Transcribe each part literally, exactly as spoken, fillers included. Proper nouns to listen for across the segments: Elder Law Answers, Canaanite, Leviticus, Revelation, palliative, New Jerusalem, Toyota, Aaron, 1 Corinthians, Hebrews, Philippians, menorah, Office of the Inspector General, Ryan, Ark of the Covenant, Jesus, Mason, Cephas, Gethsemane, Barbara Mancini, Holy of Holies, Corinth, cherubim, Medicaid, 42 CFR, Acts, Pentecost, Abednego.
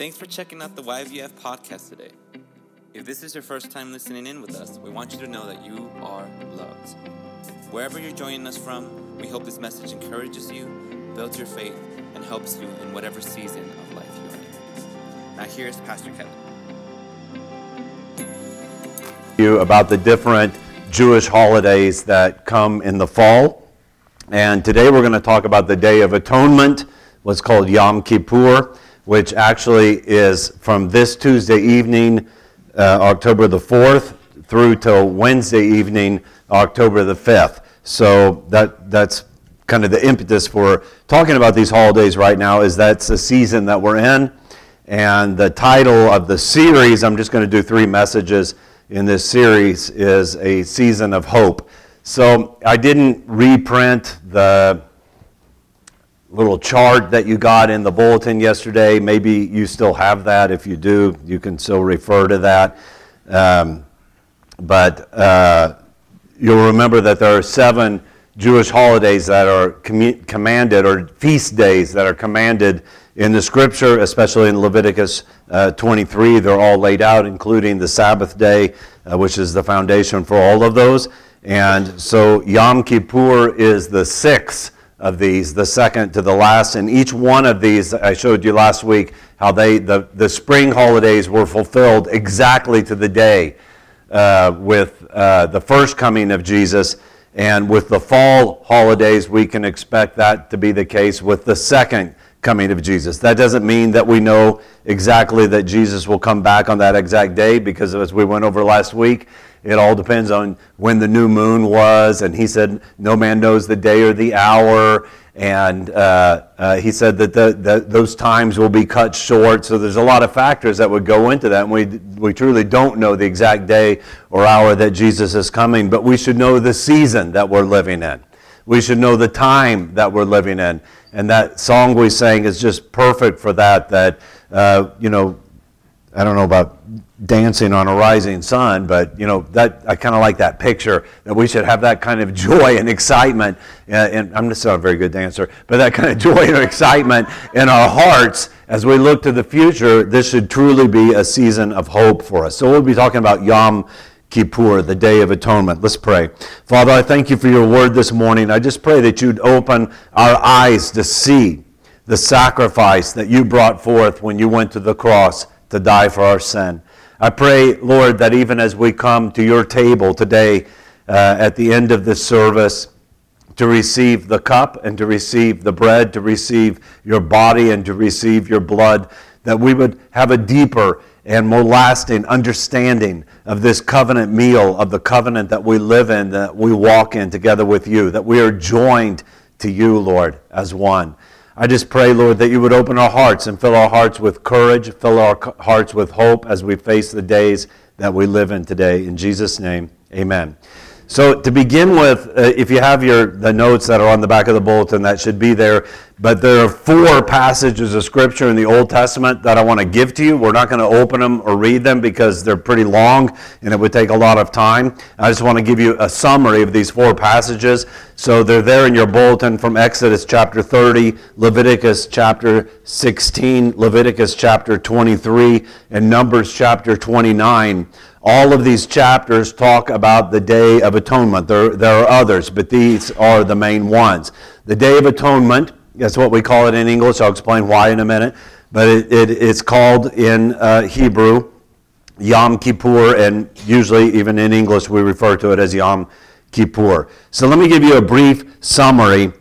Thanks for checking out the Y V F podcast today. If this is your first time listening in with us, we want you to know that you are loved. Wherever you're joining us from, we hope this message encourages you, builds your faith, and helps you in whatever season of life you are in. Now here's Pastor Kevin. You about the different Jewish holidays that come in the fall. And today we're going to talk about the Day of Atonement, what's called Yom Kippur, which actually is from this Tuesday evening, uh, October the fourth, through till Wednesday evening, October the fifth. So that that's kind of the impetus for talking about these holidays right now, is that's the season that we're in. And the title of the series, I'm just going to do three messages in this series, is A Season of Hope. So I didn't reprint the little chart that you got in the bulletin yesterday. Maybe you still have that. If you do, you can still refer to that. Um, but uh, you'll remember that there are seven Jewish holidays that are com- commanded, or feast days that are commanded in the Scripture, especially in Leviticus uh, twenty-three. They're all laid out, including the Sabbath day, uh, which is the foundation for all of those. And so Yom Kippur is the sixth of these, the second to the last. And each one of these, I showed you last week, how they the, the spring holidays were fulfilled exactly to the day uh, with uh, the first coming of Jesus. And with the fall holidays, we can expect that to be the case with the second coming of Jesus. That doesn't mean that we know exactly that Jesus will come back on that exact day, because as we went over last week, it all depends on when the new moon was. And he said, no man knows the day or the hour. And uh, uh, he said that the, the, those times will be cut short. So there's a lot of factors that would go into that. And we, we truly don't know the exact day or hour that Jesus is coming. But we should know the season that we're living in. We should know the time that we're living in. And that song we sang is just perfect for that, that, uh, you know, I don't know about dancing on a rising sun, but you know that I kind of like that picture, that we should have that kind of joy and excitement, and, and I'm just not a very good dancer, but that kind of joy and excitement in our hearts as we look to the future. This should truly be a season of hope for us. So we'll be talking about Yom Kippur, the Day of Atonement. Let's pray. Father, I thank you for your word this morning. I just pray that you'd open our eyes to see the sacrifice that you brought forth when you went to the cross to die for our sin. I pray, Lord, that even as we come to your table today uh, at the end of this service to receive the cup and to receive the bread, to receive your body and to receive your blood, that we would have a deeper and more lasting understanding of this covenant meal, of the covenant that we live in, that we walk in together with you, that we are joined to you, Lord, as one. I just pray, Lord, that you would open our hearts and fill our hearts with courage, fill our hearts with hope as we face the days that we live in today. In Jesus' name, amen. So to begin with, uh, if you have your the notes that are on the back of the bulletin, that should be there. But there are four passages of Scripture in the Old Testament that I want to give to you. We're not going to open them or read them because they're pretty long and it would take a lot of time. I just want to give you a summary of these four passages. So they're there in your bulletin, from Exodus chapter thirty, Leviticus chapter sixteen, Leviticus chapter twenty-three, and Numbers chapter twenty-nine. All of these chapters talk about the Day of Atonement. There, there are others, but these are the main ones. The Day of Atonement, that's what we call it in English. I'll explain why in a minute. But it, it, it's called in uh, Hebrew Yom Kippur, and usually even in English we refer to it as Yom Kippur. So let me give you a brief summary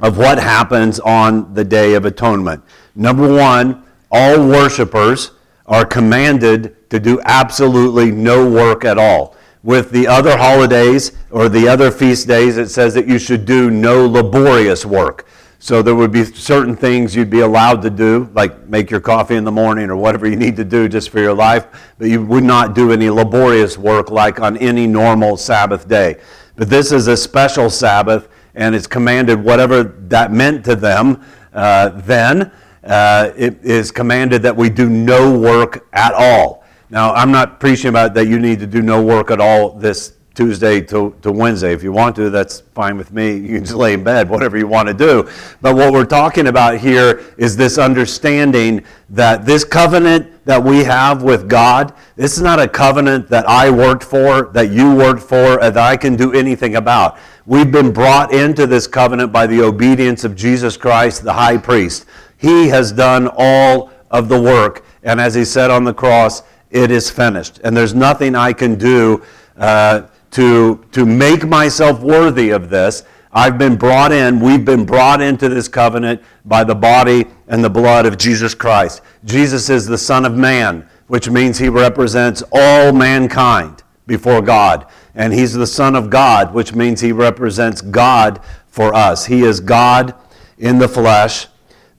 of what happens on the Day of Atonement. Number one, all worshipers are commanded to do absolutely no work at all. With the other holidays or the other feast days, it says that you should do no laborious work. So there would be certain things you'd be allowed to do, like make your coffee in the morning or whatever you need to do just for your life, but you would not do any laborious work like on any normal Sabbath day. But this is a special Sabbath, and it's commanded, whatever that meant to them uh, then, Uh, it is commanded that we do no work at all. Now, I'm not preaching about that you need to do no work at all this Tuesday to, to Wednesday. If you want to, that's fine with me. You can just lay in bed, whatever you want to do. But what we're talking about here is this understanding that this covenant that we have with God, this is not a covenant that I worked for, that you worked for, that I can do anything about. We've been brought into this covenant by the obedience of Jesus Christ, the high priest. He has done all of the work. And as he said on the cross, it is finished. And there's nothing I can do uh, To, to make myself worthy of this. I've been brought in, we've been brought into this covenant by the body and the blood of Jesus Christ. Jesus is the Son of Man, which means he represents all mankind before God. And he's the Son of God, which means he represents God for us. He is God in the flesh,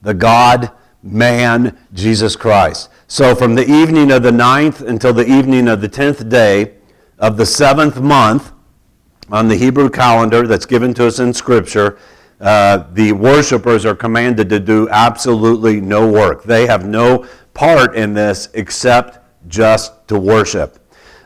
the God-man, Jesus Christ. So from the evening of the ninth until the evening of the tenth day of the seventh month on the Hebrew calendar that's given to us in Scripture, uh, the worshipers are commanded to do absolutely no work. They have no part in this except just to worship.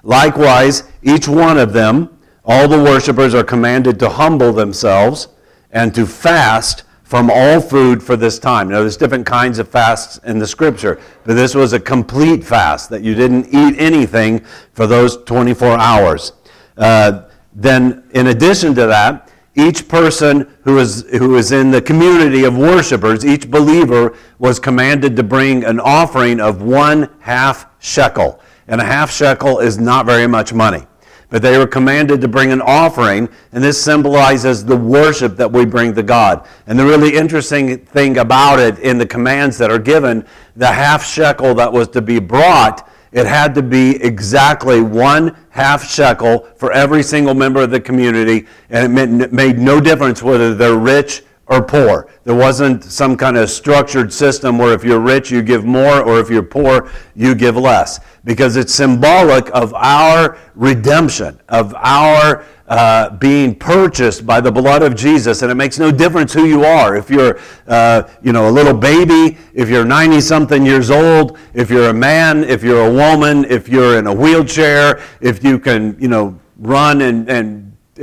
Likewise, each one of them, all the worshipers are commanded to humble themselves and to fast from all food for this time. Now, there's different kinds of fasts in the Scripture, but this was a complete fast, that you didn't eat anything for those twenty-four hours. Uh, then, in addition to that, each person who is, who is in the community of worshipers, each believer, was commanded to bring an offering of one half shekel. And a half shekel is not very much money. But they were commanded to bring an offering, and this symbolizes the worship that we bring to God. And the really interesting thing about it in the commands that are given, the half shekel that was to be brought, it had to be exactly one half shekel for every single member of the community, and it made no difference whether they're rich or poor. There wasn't some kind of structured system where if you're rich, you give more, or if you're poor, you give less. Because it's symbolic of our redemption, of our uh, being purchased by the blood of Jesus. And it makes no difference who you are. If you're uh, you know, a little baby, if you're ninety-something years old, if you're a man, if you're a woman, if you're in a wheelchair, if you can you know, run and, and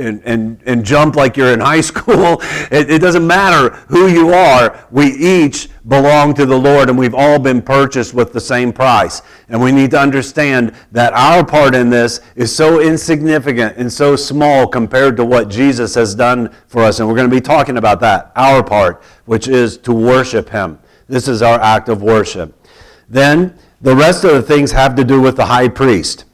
And, and and jump like you're in high school. It, it doesn't matter who you are. We each belong to the Lord, and we've all been purchased with the same price. And we need to understand that our part in this is so insignificant and so small compared to what Jesus has done for us. And we're going to be talking about that, our part, which is to worship him. This is our act of worship. Then the rest of the things have to do with the high priest.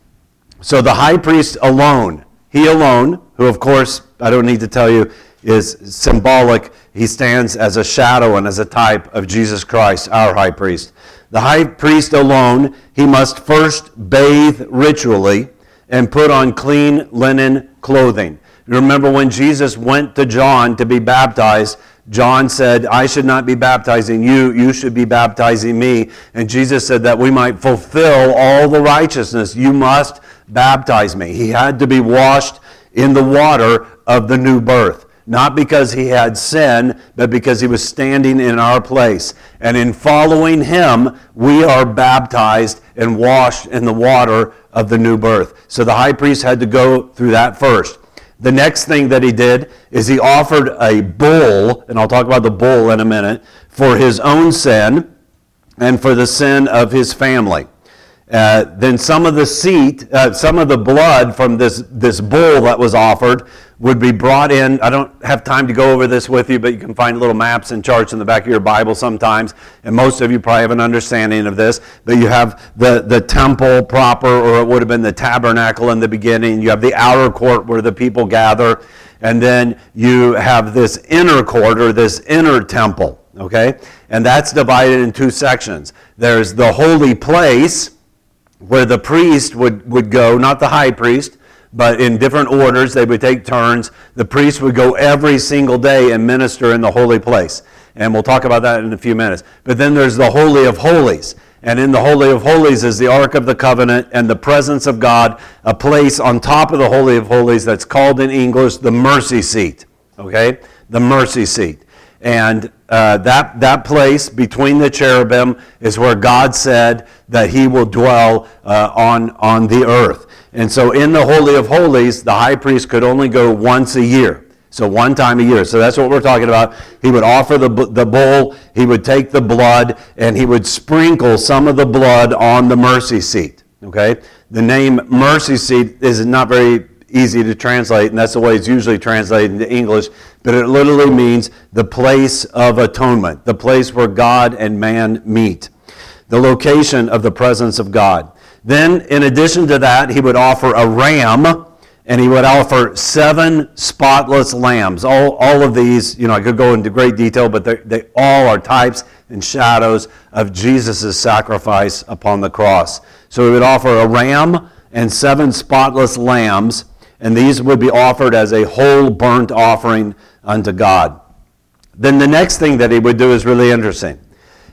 So the high priest alone, he alone, who of course, I don't need to tell you, is symbolic. He stands as a shadow and as a type of Jesus Christ, our high priest. The high priest alone, he must first bathe ritually and put on clean linen clothing. Remember when Jesus went to John to be baptized, John said, I should not be baptizing you, you should be baptizing me. And Jesus said that we might fulfill all the righteousness, you must baptize me. He had to be washed in the water of the new birth. Not because he had sin, but because he was standing in our place. And in following him, we are baptized and washed in the water of the new birth. So the high priest had to go through that first. The next thing that he did is he offered a bull, and I'll talk about the bull in a minute, for his own sin and for the sin of his family. Uh, then some of the seat, uh, some of the blood from this, this bull that was offered would be brought in. I don't have time to go over this with you, but you can find little maps and charts in the back of your Bible sometimes, and most of you probably have an understanding of this, but you have the, the temple proper, or it would have been the tabernacle in the beginning. You have the outer court where the people gather, and then you have this inner court, or this inner temple, okay? And that's divided in two sections. There's the holy place, where the priest would, would go, not the high priest, but in different orders, they would take turns. The priest would go every single day and minister in the holy place. And we'll talk about that in a few minutes. But then there's the Holy of Holies. And in the Holy of Holies is the Ark of the Covenant and the presence of God, a place on top of the Holy of Holies that's called in English the mercy seat. Okay? The mercy seat. And uh, that, that place between the cherubim is where God said that he will dwell uh, on, on the earth. And so in the Holy of Holies, the high priest could only go once a year. So one time a year. So that's what we're talking about. He would offer the, the bull, he would take the blood, and he would sprinkle some of the blood on the mercy seat. Okay? The name mercy seat is not very easy to translate, and that's the way it's usually translated into English, but it literally means the place of atonement, the place where God and man meet, the location of the presence of God. Then, in addition to that, he would offer a ram, and he would offer seven spotless lambs. All, all of these, you know, I could go into great detail, but they all are types and shadows of Jesus' sacrifice upon the cross. So he would offer a ram and seven spotless lambs, and these would be offered as a whole burnt offering unto God. Then the next thing that he would do is really interesting.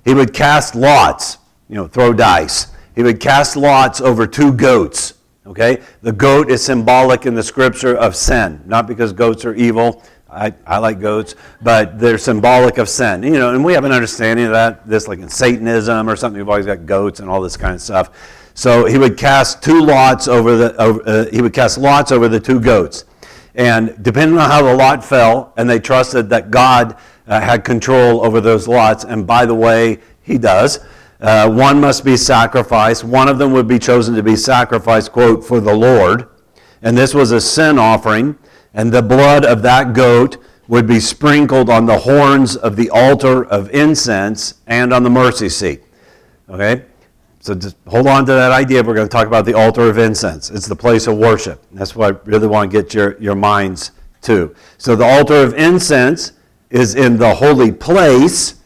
He would cast lots, you know, throw dice. He would cast lots over two goats, okay? The goat is symbolic in the Scripture of sin, not because goats are evil. I, I like goats, but they're symbolic of sin. You know, and we have an understanding of that, this like in Satanism or something. You've always got goats and all this kind of stuff. So he would cast two lots over the. Over, uh, he would cast lots over the two goats, and depending on how the lot fell, and they trusted that God uh, had control over those lots. And by the way, he does. Uh, one must be sacrificed. One of them would be chosen to be sacrificed. Quote, for the Lord, and this was a sin offering, and the blood of that goat would be sprinkled on the horns of the altar of incense and on the mercy seat. Okay. So just hold on to that idea. We're going to talk about the altar of incense. It's the place of worship. That's what I really want to get your, your minds to. So the altar of incense is in the holy place,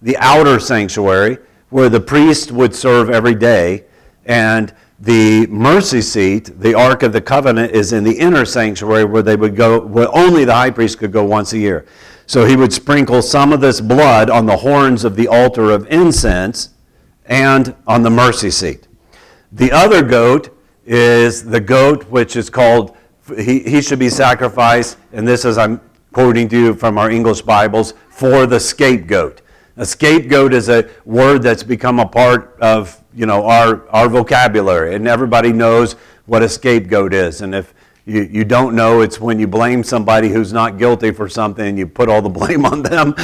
the outer sanctuary, where the priest would serve every day. And the mercy seat, the Ark of the Covenant, is in the inner sanctuary where they would go, where only the high priest could go once a year. So he would sprinkle some of this blood on the horns of the altar of incense and on the mercy seat. The other goat is the goat which is called, he, he should be sacrificed, and this is, I'm quoting to you from our English Bibles, for the scapegoat. A scapegoat is a word that's become a part of, you know, our, our vocabulary, and everybody knows what a scapegoat is. And if You, you don't know, it's when you blame somebody who's not guilty for something, you put all the blame on them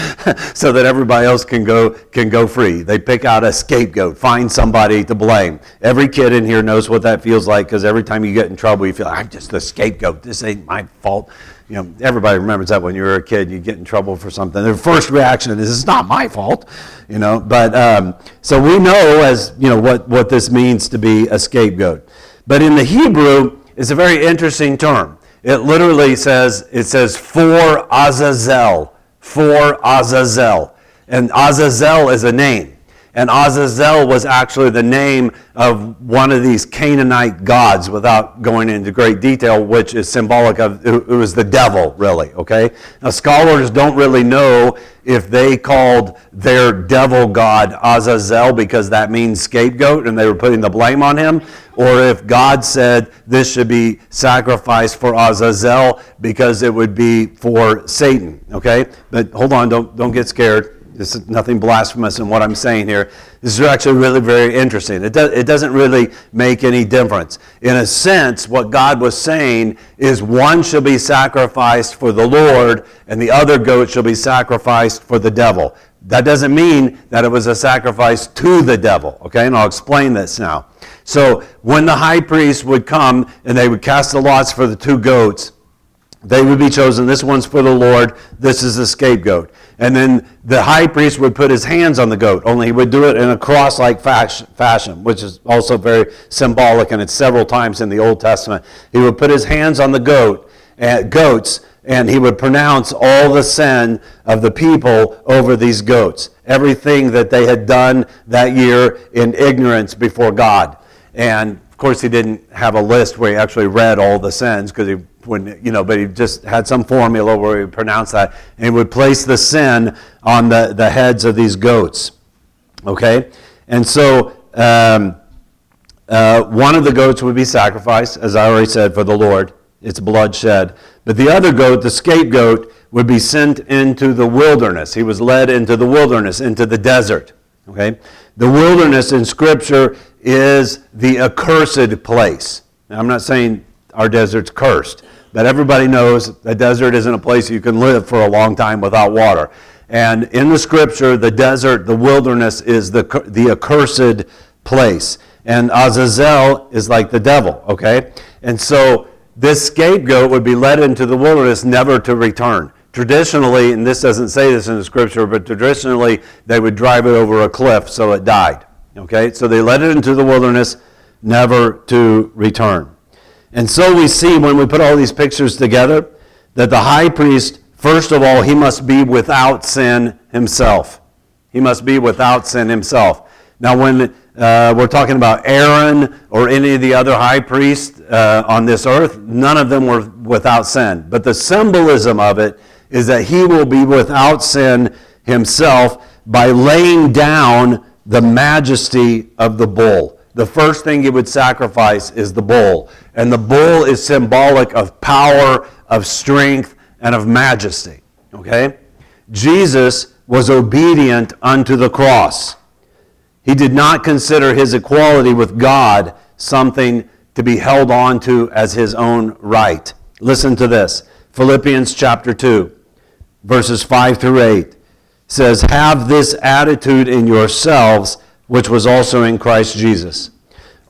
so that everybody else can go can go free. They pick out a scapegoat, find somebody to blame. Every kid in here knows what that feels like, because every time you get in trouble, you feel, I'm just the scapegoat. This ain't my fault. You know, everybody remembers that when you were a kid, you get in trouble for something. Their first reaction is, it's not my fault, you know. But um, so we know as you know what what this means to be a scapegoat. But in the Hebrew, it's a very interesting term. It literally says, it says, for Azazel, for Azazel. And Azazel is a name. And Azazel was actually the name of one of these Canaanite gods, without going into great detail, which is symbolic of, it was the devil, really, okay? Now, scholars don't really know if they called their devil god Azazel because that means scapegoat and they were putting the blame on him, or if God said this should be sacrificed for Azazel because it would be for Satan, okay? But hold on, don't don't get scared. There's nothing blasphemous in what I'm saying here. This is actually really very interesting. It, do, it doesn't really make any difference. In a sense, what God was saying is one shall be sacrificed for the Lord and the other goat shall be sacrificed for the devil. That doesn't mean that it was a sacrifice to the devil, okay? And I'll explain this now. So when the high priest would come and they would cast the lots for the two goats, they would be chosen. This one's for the Lord. This is the scapegoat. And then the high priest would put his hands on the goat, only he would do it in a cross-like fashion, which is also very symbolic, and it's several times in the Old Testament. He would put his hands on the goat, uh, goats, and he would pronounce all the sin of the people over these goats, everything that they had done that year in ignorance before God. And, of course, he didn't have a list where he actually read all the sins, because he When, you know, but he just had some formula where he would pronounce that, and he would place the sin on the, the heads of these goats, okay? And so um, uh, one of the goats would be sacrificed, as I already said, for the Lord, its blood shed. But the other goat, the scapegoat, would be sent into the wilderness. He was led into the wilderness, into the desert, okay? The wilderness in Scripture is the accursed place. Now, I'm not saying our desert's cursed, but everybody knows the desert isn't a place you can live for a long time without water. And in the scripture, the desert, the wilderness, is the the accursed place. And Azazel is like the devil, okay? And so this scapegoat would be led into the wilderness never to return. Traditionally, and this doesn't say this in the scripture, but traditionally they would drive it over a cliff so it died, okay? So they led it into the wilderness never to return. And so we see when we put all these pictures together that the high priest, first of all, he must be without sin himself. He must be without sin himself. Now, when uh, we're talking about Aaron or any of the other high priests uh, on this earth, none of them were without sin. But the symbolism of it is that he will be without sin himself by laying down the majesty of the bull. The first thing he would sacrifice is the bull. And the bull is symbolic of power, of strength, and of majesty, okay? Jesus was obedient unto the cross. He did not consider his equality with God something to be held on to as his own right. Listen to this. Philippians chapter two, verses five through eight says, "Have this attitude in yourselves, which was also in Christ Jesus.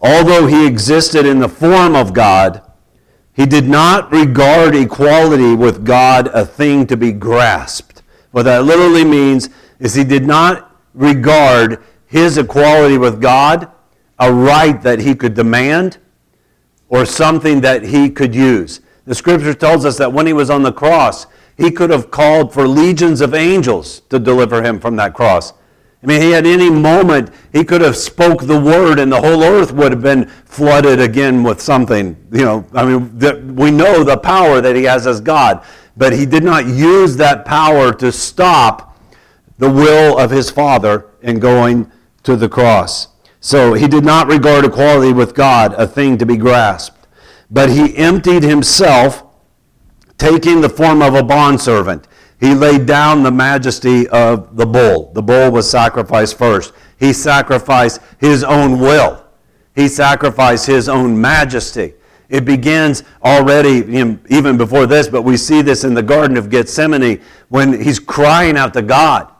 Although he existed in the form of God, he did not regard equality with God a thing to be grasped." What that literally means is he did not regard his equality with God a right that he could demand or something that he could use. The scripture tells us that when he was on the cross, he could have called for legions of angels to deliver him from that cross. I mean, he had any moment, he could have spoke the word and the whole earth would have been flooded again with something. You know, I mean, the, we know the power that he has as God, but he did not use that power to stop the will of his Father in going to the cross. So he did not regard equality with God a thing to be grasped, but he emptied himself, taking the form of a bondservant. He laid down the majesty of the bull. The bull was sacrificed first. He sacrificed his own will. He sacrificed his own majesty. It begins already, you know, even before this, but we see this in the Garden of Gethsemane when he's crying out to God.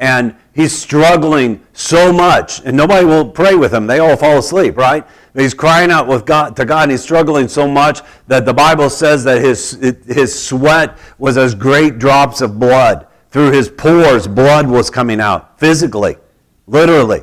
And he's struggling so much. And nobody will pray with him. They all fall asleep, right? He's crying out with God, to God, and he's struggling so much that the Bible says that his, his sweat was as great drops of blood. Through his pores, blood was coming out, physically, literally.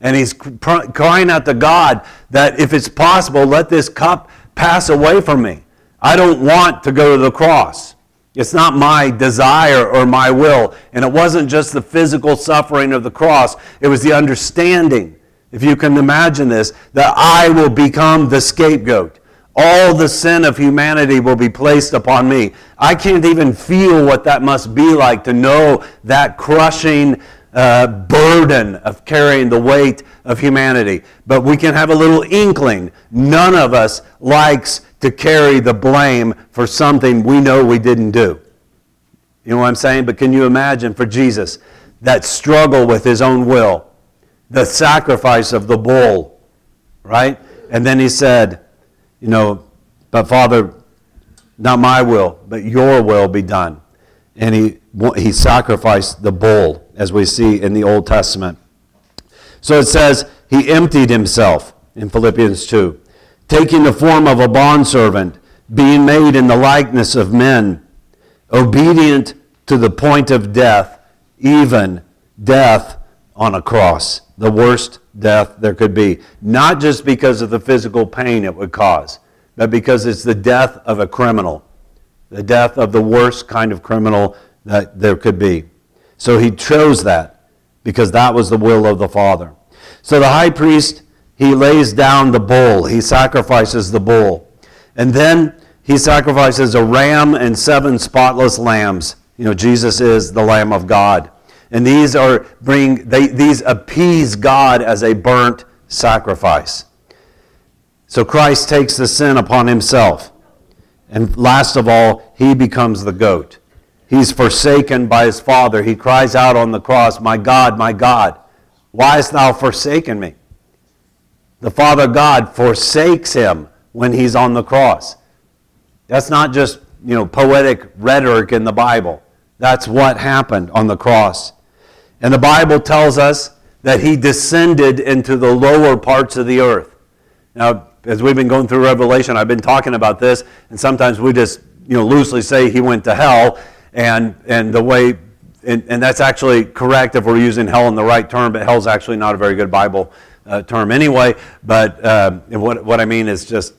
And he's pr- crying out to God that if it's possible, let this cup pass away from me. I don't want to go to the cross. It's not my desire or my will. And it wasn't just the physical suffering of the cross. It was the understanding, if you can imagine this, that I will become the scapegoat. All the sin of humanity will be placed upon me. I can't even feel what that must be like to know that crushing uh, burden of carrying the weight of humanity. But we can have a little inkling. None of us likes to carry the blame for something we know we didn't do. You know what I'm saying? But can you imagine for Jesus that struggle with his own will? The sacrifice of the bull, right? And then he said, you know, but Father, not my will, but your will be done. And he he sacrificed the bull, as we see in the Old Testament. So it says he emptied himself in Philippians two, taking the form of a bondservant, being made in the likeness of men, obedient to the point of death, even death on a cross. The worst death there could be. Not just because of the physical pain it would cause, but because it's the death of a criminal. The death of the worst kind of criminal that there could be. So he chose that because that was the will of the Father. So the high priest, he lays down the bull. He sacrifices the bull. And then he sacrifices a ram and seven spotless lambs. You know, Jesus is the Lamb of God. And these are bring they these appease God as a burnt sacrifice. So Christ takes the sin upon himself. And last of all, he becomes the goat. He's forsaken by his Father. He cries out on the cross, "My God, my God, why hast thou forsaken me?" The Father God forsakes him when he's on the cross. That's not just, you know, poetic rhetoric in the Bible. That's what happened on the cross. And the Bible tells us that he descended into the lower parts of the earth. Now, as we've been going through Revelation, I've been talking about this, and sometimes we just, you know, loosely say he went to hell, and and the way, and, and that's actually correct if we're using hell in the right term, but hell's actually not a very good Bible uh, term anyway. But uh, what what I mean is just,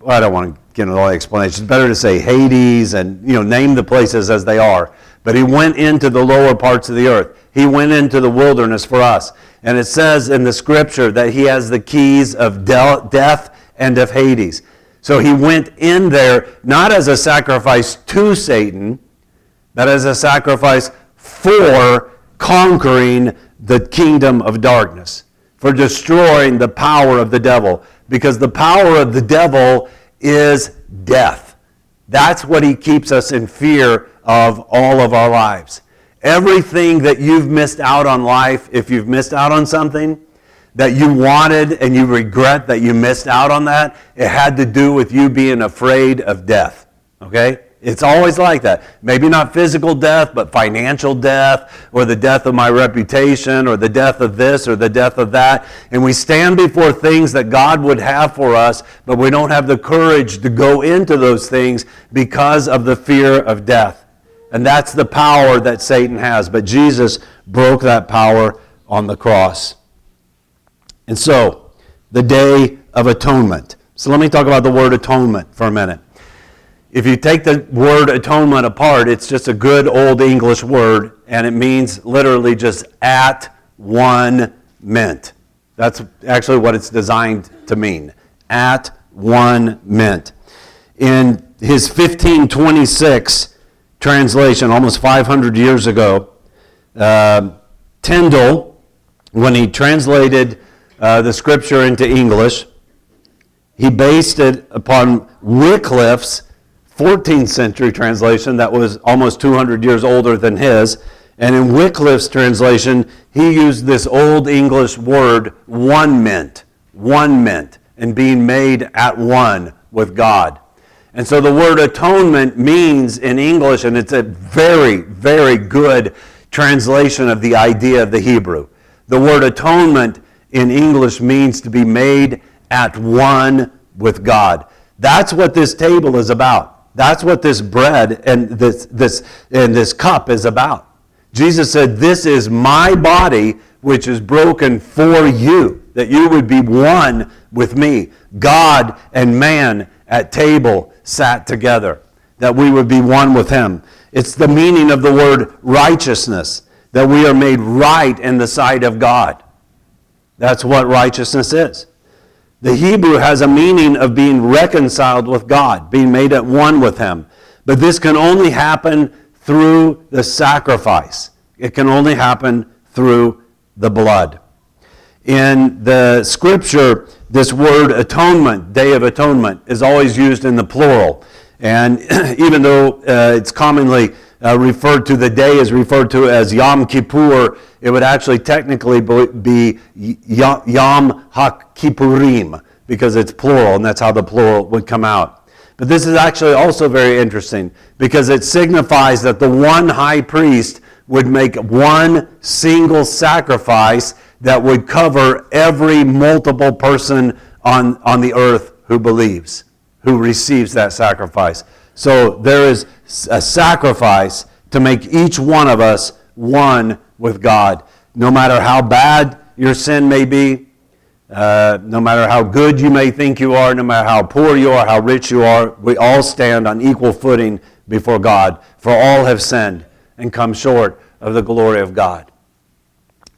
well, I don't want to get into all the explanations. It's better to say Hades and, you know, name the places as they are. But he went into the lower parts of the earth. He went into the wilderness for us. And it says in the scripture that he has the keys of de- death and of Hades. So he went in there not as a sacrifice to Satan, but as a sacrifice for conquering the kingdom of darkness, for destroying the power of the devil. Because the power of the devil is death. That's what he keeps us in fear of all of our lives. Everything that you've missed out on life, if you've missed out on something that you wanted and you regret that you missed out on that, it had to do with you being afraid of death. Okay? It's always like that. Maybe not physical death, but financial death, or the death of my reputation, or the death of this, or the death of that. And we stand before things that God would have for us, but we don't have the courage to go into those things because of the fear of death. And that's the power that Satan has. But Jesus broke that power on the cross. And so, the Day of Atonement. So let me talk about the word atonement for a minute. If you take the word atonement apart, it's just a good old English word, and it means literally just at one mint. That's actually what it's designed to mean. At one mint. In his fifteen twenty-six translation, almost five hundred years ago, uh, Tyndale, when he translated uh, the scripture into English, he based it upon Wycliffe's fourteenth century translation that was almost two hundred years older than his. And in Wycliffe's translation, he used this old English word, one mint, one mint, and being made at one with God. And so the word atonement means in English, and it's a very, very good translation of the idea of the Hebrew. The word atonement in English means to be made at one with God. That's what this table is about. That's what this bread and this this and this cup is about. Jesus said, "This is my body, which is broken for you, that you would be one with me." God and man at table sat together, that we would be one with him. It's the meaning of the word righteousness, that we are made right in the sight of God. That's what righteousness is. The Hebrew has a meaning of being reconciled with God, being made at one with him. But this can only happen through the sacrifice. It can only happen through the blood. In the scripture, this word atonement, Day of Atonement, is always used in the plural. And even though uh, it's commonly uh, referred to, the day is referred to as Yom Kippur, it would actually technically be Yom HaKippurim, because it's plural, and that's how the plural would come out. But this is actually also very interesting, because it signifies that the one high priest would make one single sacrifice that would cover every multiple person on, on the earth who believes, who receives that sacrifice. So there is a sacrifice to make each one of us one with God. No matter how bad your sin may be, uh, no matter how good you may think you are, no matter how poor you are, how rich you are, we all stand on equal footing before God. For all have sinned and come short of the glory of God.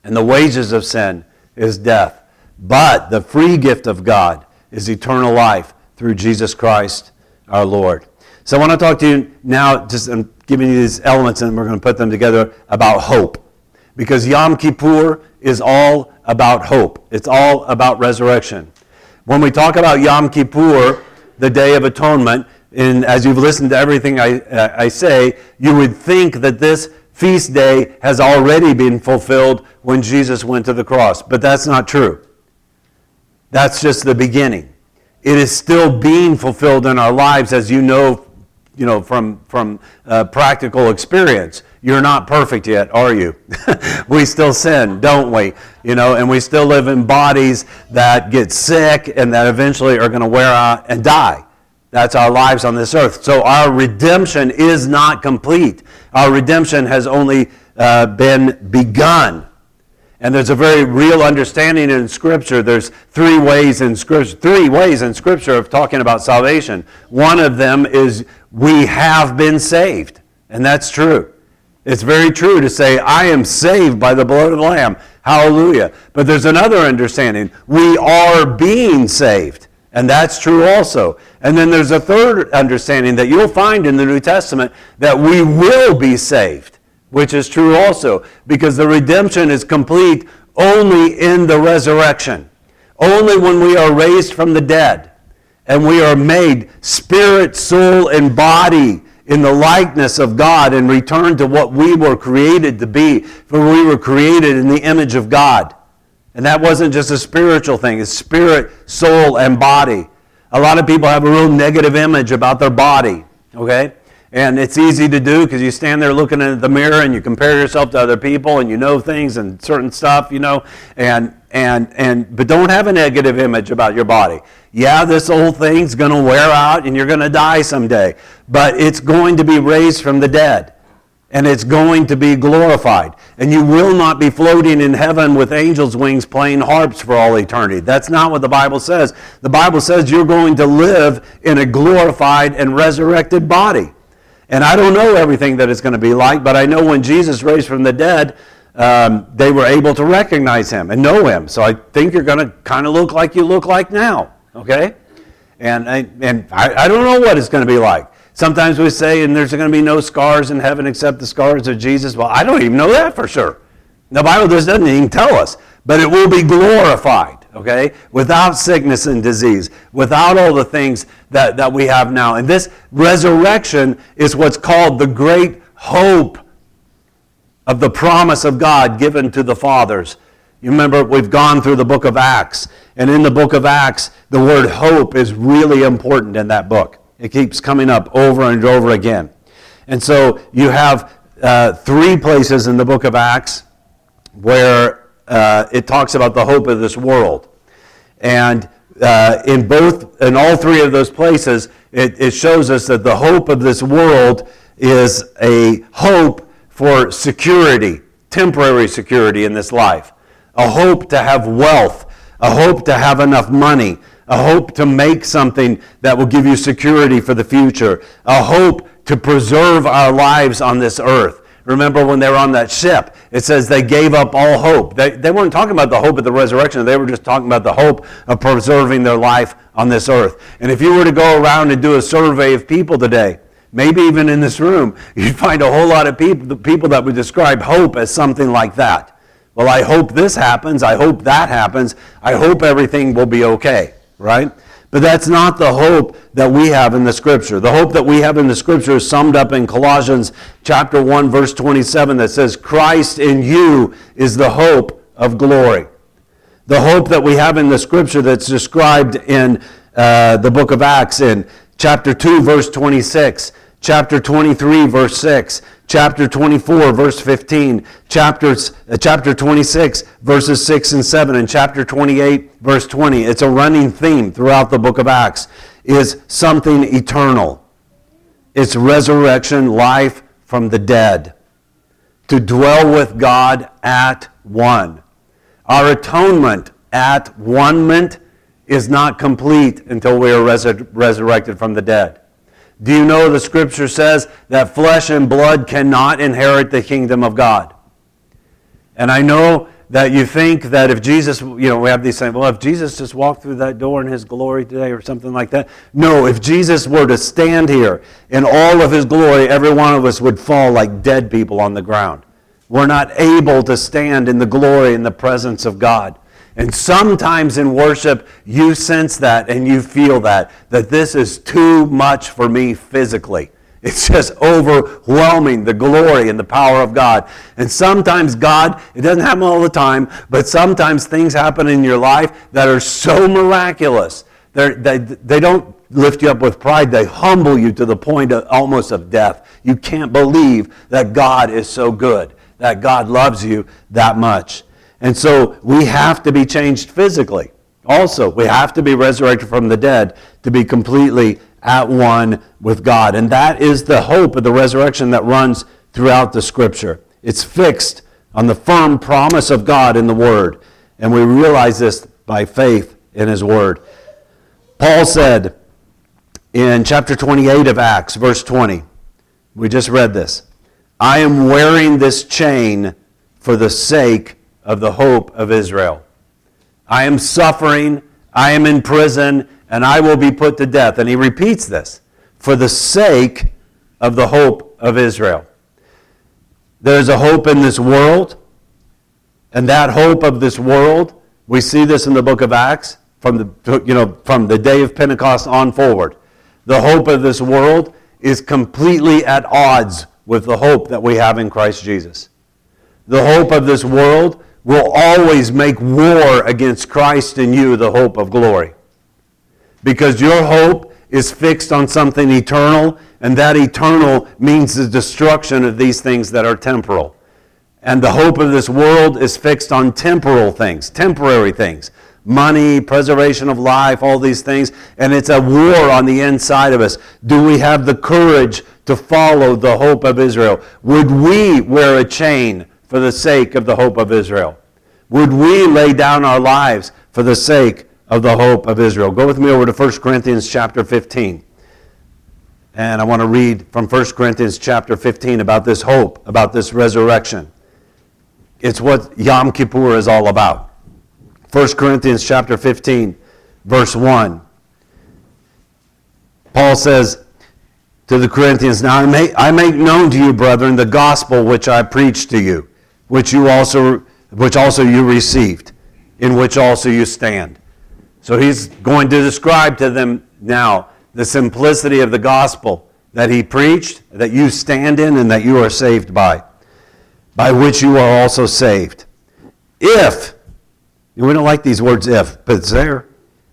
And the wages of sin is death. But the free gift of God is eternal life through Jesus Christ our Lord. So I want to talk to you now, just I'm giving you these elements and we're going to put them together, about hope. Because Yom Kippur is all about hope. It's all about resurrection. When we talk about Yom Kippur, the Day of Atonement, and as you've listened to everything I, uh, I say, you would think that this feast day has already been fulfilled when Jesus went to the cross. But that's not true. That's just the beginning. It is still being fulfilled in our lives, as you know, you know from from uh, practical experience. You're not perfect yet, are you? We still sin, don't we? You know, and we still live in bodies that get sick and that eventually are going to wear out and die. That's our lives on this earth. So our redemption is not complete. Our redemption has only uh, been begun. And there's a very real understanding in Scripture. There's three ways in Scripture, three ways in Scripture of talking about salvation. One of them is we have been saved, and that's true. It's very true to say, I am saved by the blood of the Lamb. Hallelujah. But there's another understanding. We are being saved. And that's true also. And then there's a third understanding that you'll find in the New Testament, that we will be saved, which is true also. Because the redemption is complete only in the resurrection. Only when we are raised from the dead. And we are made spirit, soul, and body in the likeness of God, and return to what we were created to be, for we were created in the image of God. And that wasn't just a spiritual thing. It's spirit, soul, and body. A lot of people have a real negative image about their body, okay? And it's easy to do, because you stand there looking at the mirror and you compare yourself to other people, and you know things and certain stuff, you know, and and and but don't have a negative image about your body. Yeah, this old thing's going to wear out and you're going to die someday. But it's going to be raised from the dead. And it's going to be glorified. And you will not be floating in heaven with angels' wings playing harps for all eternity. That's not what the Bible says. The Bible says you're going to live in a glorified and resurrected body. And I don't know everything that it's going to be like, but I know when Jesus raised from the dead, um, they were able to recognize him and know him. So I think you're going to kind of look like you look like now. Okay? And I, and I, I don't know what it's going to be like. Sometimes we say, and there's going to be no scars in heaven except the scars of Jesus. Well, I don't even know that for sure. The Bible just doesn't even tell us. But it will be glorified, okay? Without sickness and disease, without all the things that, that we have now. And this resurrection is what's called the great hope of the promise of God given to the fathers. You remember, we've gone through the book of Acts. And in the book of Acts, the word hope is really important in that book. It keeps coming up over and over again. And so you have uh, three places in the book of Acts where uh, it talks about the hope of this world. And uh, in both, in all three of those places, it, it shows us that the hope of this world is a hope for security, temporary security in this life. A hope to have wealth. A hope to have enough money, a hope to make something that will give you security for the future, a hope to preserve our lives on this earth. Remember when they were on that ship, it says they gave up all hope. They, they weren't talking about the hope of the resurrection. They were just talking about the hope of preserving their life on this earth. And if you were to go around and do a survey of people today, maybe even in this room, you'd find a whole lot of people, people that would describe hope as something like that. Well, I hope this happens. I hope that happens. I hope everything will be okay, right? But that's not the hope that we have in the Scripture. The hope that we have in the Scripture is summed up in Colossians chapter one, verse twenty-seven, that says, Christ in you is the hope of glory. The hope that we have in the Scripture that's described in uh, the book of Acts in chapter two, verse twenty-six, chapter twenty-three, verse six, chapter twenty-four, verse fifteen, chapters, uh, chapter twenty-six, verses six and seven, and chapter twenty-eight, verse twenty. It's a running theme throughout the book of Acts, is something eternal. It's resurrection, life from the dead, to dwell with God at one. Our atonement at one-ment is not complete until we are resur- resurrected from the dead. Do you know the Scripture says that flesh and blood cannot inherit the kingdom of God? And I know that you think that if Jesus, you know, we have these saying, well, if Jesus just walked through that door in his glory today or something like that. No, if Jesus were to stand here in all of his glory, every one of us would fall like dead people on the ground. We're not able to stand in the glory and the presence of God. And sometimes in worship, you sense that and you feel that, that this is too much for me physically. It's just overwhelming, the glory and the power of God. And sometimes God, it doesn't happen all the time, but sometimes things happen in your life that are so miraculous. They're, they, they don't lift you up with pride. They humble you to the point of almost of death. You can't believe that God is so good, that God loves you that much. And so we have to be changed physically. Also, we have to be resurrected from the dead to be completely at one with God. And that is the hope of the resurrection that runs throughout the Scripture. It's fixed on the firm promise of God in the Word. And we realize this by faith in His Word. Paul said in chapter twenty-eight of Acts, verse twenty, we just read this, "I am wearing this chain for the sake of the hope of Israel. I am suffering, I am in prison, and I will be put to death." And he repeats this, for the sake of the hope of Israel. There's a hope in this world, and that hope of this world, we see this in the book of Acts, from the, you know, from the day of Pentecost on forward. The hope of this world is completely at odds with the hope that we have in Christ Jesus. The hope of this world will always make war against Christ in you, the hope of glory. Because your hope is fixed on something eternal, and that eternal means the destruction of these things that are temporal. And the hope of this world is fixed on temporal things, temporary things. Money, preservation of life, all these things. And it's a war on the inside of us. Do we have the courage to follow the hope of Israel? Would we wear a chain for the sake of the hope of Israel? Would we lay down our lives for the sake of the hope of Israel? Go with me over to First Corinthians chapter fifteen. And I want to read from First Corinthians chapter fifteen about this hope, about this resurrection. It's what Yom Kippur is all about. First Corinthians chapter fifteen, verse one. Paul says to the Corinthians, "Now I make, I make known to you, brethren, the gospel which I preached to you, which you also which also you received, in which also you stand." So he's going to describe to them now the simplicity of the gospel that he preached, that you stand in, and that you are saved by, by which you are also saved. If We don't like these words if, but it's there.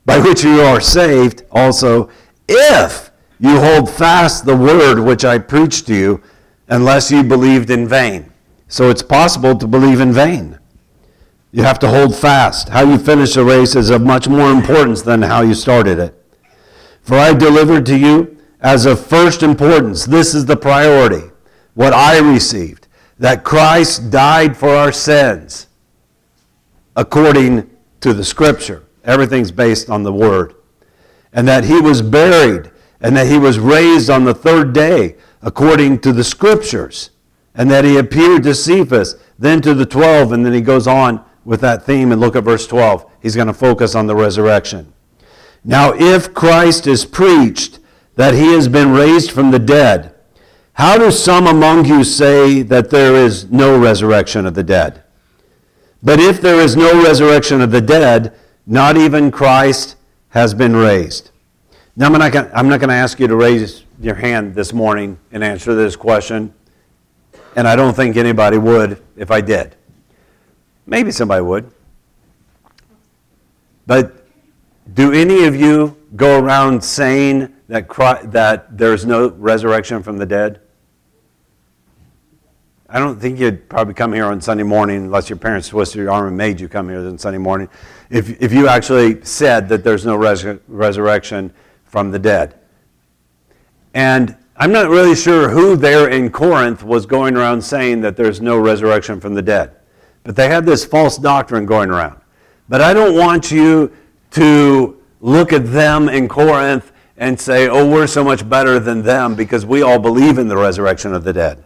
By which you are saved also, if you hold fast the word which I preached to you, unless you believed in vain. So it's possible to believe in vain. You have to hold fast. How you finish the race is of much more importance than how you started it. For I delivered to you as of first importance, this is the priority, what I received, that Christ died for our sins, according to the Scripture. Everything's based on the Word. And that he was buried, and that he was raised on the third day, according to the Scriptures. And that he appeared to Cephas, then to the twelve, and then he goes on with that theme, and look at verse twelve. He's going to focus on the resurrection. Now if Christ is preached, that he has been raised from the dead, how do some among you say that there is no resurrection of the dead? But if there is no resurrection of the dead, not even Christ has been raised. Now, I'm not gonna, I'm not going to ask you to raise your hand this morning and answer this question, and I don't think anybody would if I did. Maybe somebody would. But do any of you go around saying that Christ, that there's no resurrection from the dead? I don't think you'd probably come here on Sunday morning unless your parents twisted your arm and made you come here on Sunday morning. If if you actually said that there's no res- resurrection from the dead. And I'm not really sure who there in Corinth was going around saying that there's no resurrection from the dead. But they had this false doctrine going around. But I don't want you to look at them in Corinth and say, oh, we're so much better than them because we all believe in the resurrection of the dead.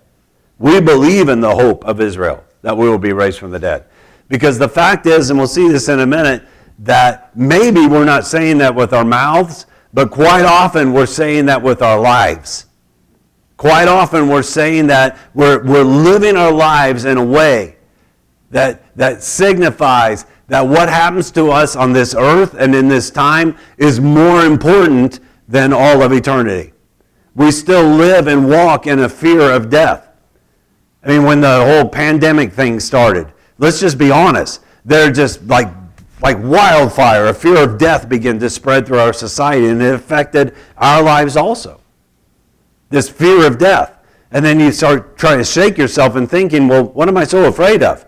We believe in the hope of Israel, that we will be raised from the dead. Because the fact is, and we'll see this in a minute, that maybe we're not saying that with our mouths, but quite often we're saying that with our lives. Quite often we're saying that we're, we're living our lives in a way that, that signifies that what happens to us on this earth and in this time is more important than all of eternity. We still live and walk in a fear of death. I mean, when the whole pandemic thing started, let's just be honest. They're just like like wildfire. A fear of death began to spread through our society, and it affected our lives also. This fear of death. And then you start trying to shake yourself and thinking, well, what am I so afraid of?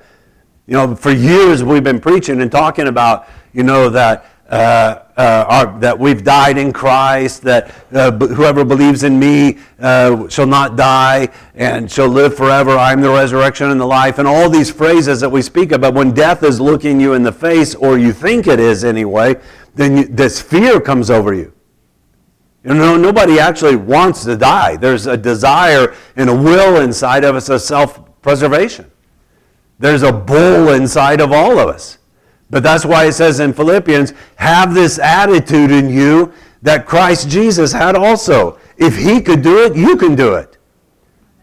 You know, for years we've been preaching and talking about, you know, that uh, uh, our, that we've died in Christ, that uh, b- whoever believes in me uh, shall not die and shall live forever. I'm the resurrection and the life. And all these phrases that we speak about, when death is looking you in the face, or you think it is anyway, then you, this fear comes over you. You know, nobody actually wants to die. There's a desire and a will inside of us of self-preservation. There's a bull inside of all of us. But that's why it says in Philippians, have this attitude in you that Christ Jesus had also. If he could do it, you can do it.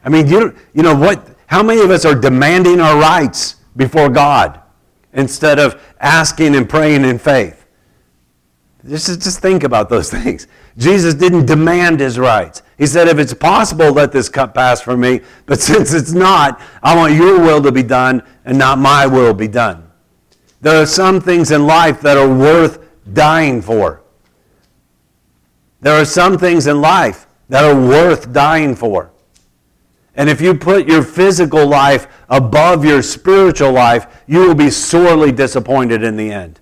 I mean, you, you know what? How many of us are demanding our rights before God instead of asking and praying in faith? Just, just think about those things. Jesus didn't demand his rights. He said, if it's possible, let this cup pass from me. But since it's not, I want your will to be done and not my will be done. There are some things in life that are worth dying for. There are some things in life that are worth dying for. And if you put your physical life above your spiritual life, you will be sorely disappointed in the end.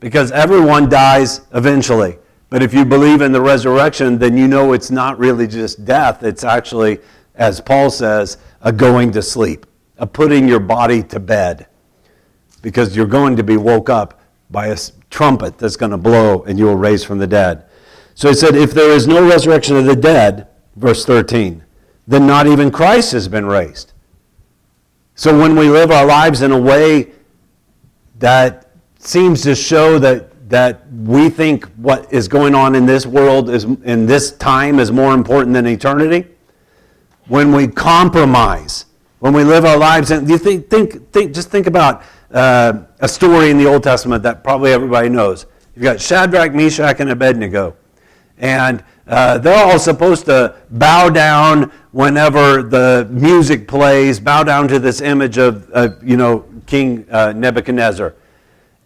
Because everyone dies eventually. But if you believe in the resurrection, then you know it's not really just death. It's actually, as Paul says, a going to sleep, a putting your body to bed. Because you're going to be woke up by a trumpet that's going to blow and you will raise from the dead. So he said, if there is no resurrection of the dead, verse thirteen, then not even Christ has been raised. So when we live our lives in a way that seems to show that that we think what is going on in this world is in this time is more important than eternity. When we compromise, when we live our lives, and you think think think just think about uh, a story in the Old Testament that probably everybody knows. You've got Shadrach, Meshach, and Abednego, and uh, they're all supposed to bow down whenever the music plays. Bow down to this image of, of you know King uh, Nebuchadnezzar.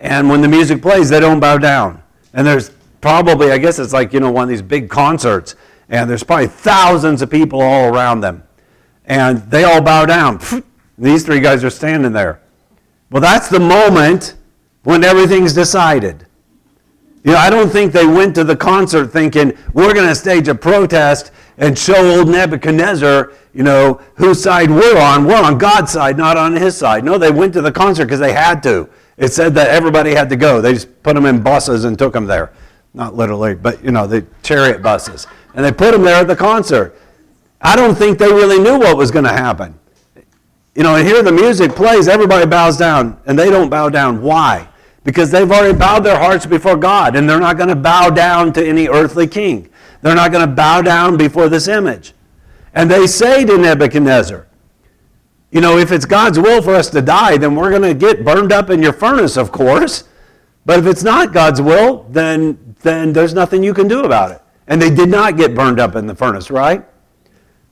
And when the music plays, they don't bow down. And there's probably, I guess it's like, you know, one of these big concerts. And there's probably thousands of people all around them. And they all bow down. And these three guys are standing there. Well, that's the moment when everything's decided. You know, I don't think they went to the concert thinking, we're going to stage a protest and show old Nebuchadnezzar, you know, whose side we're on. We're on God's side, not on his side. No, they went to the concert because they had to. It said that everybody had to go. They just put them in buses and took them there. Not literally, but, you know, the chariot buses. And they put them there at the concert. I don't think they really knew what was going to happen. You know, and here the music plays, everybody bows down, and they don't bow down. Why? Because they've already bowed their hearts before God, and they're not going to bow down to any earthly king. They're not going to bow down before this image. And they say to Nebuchadnezzar, you know, if it's God's will for us to die, then we're going to get burned up in your furnace, of course. But if it's not God's will, then then there's nothing you can do about it. And they did not get burned up in the furnace, right?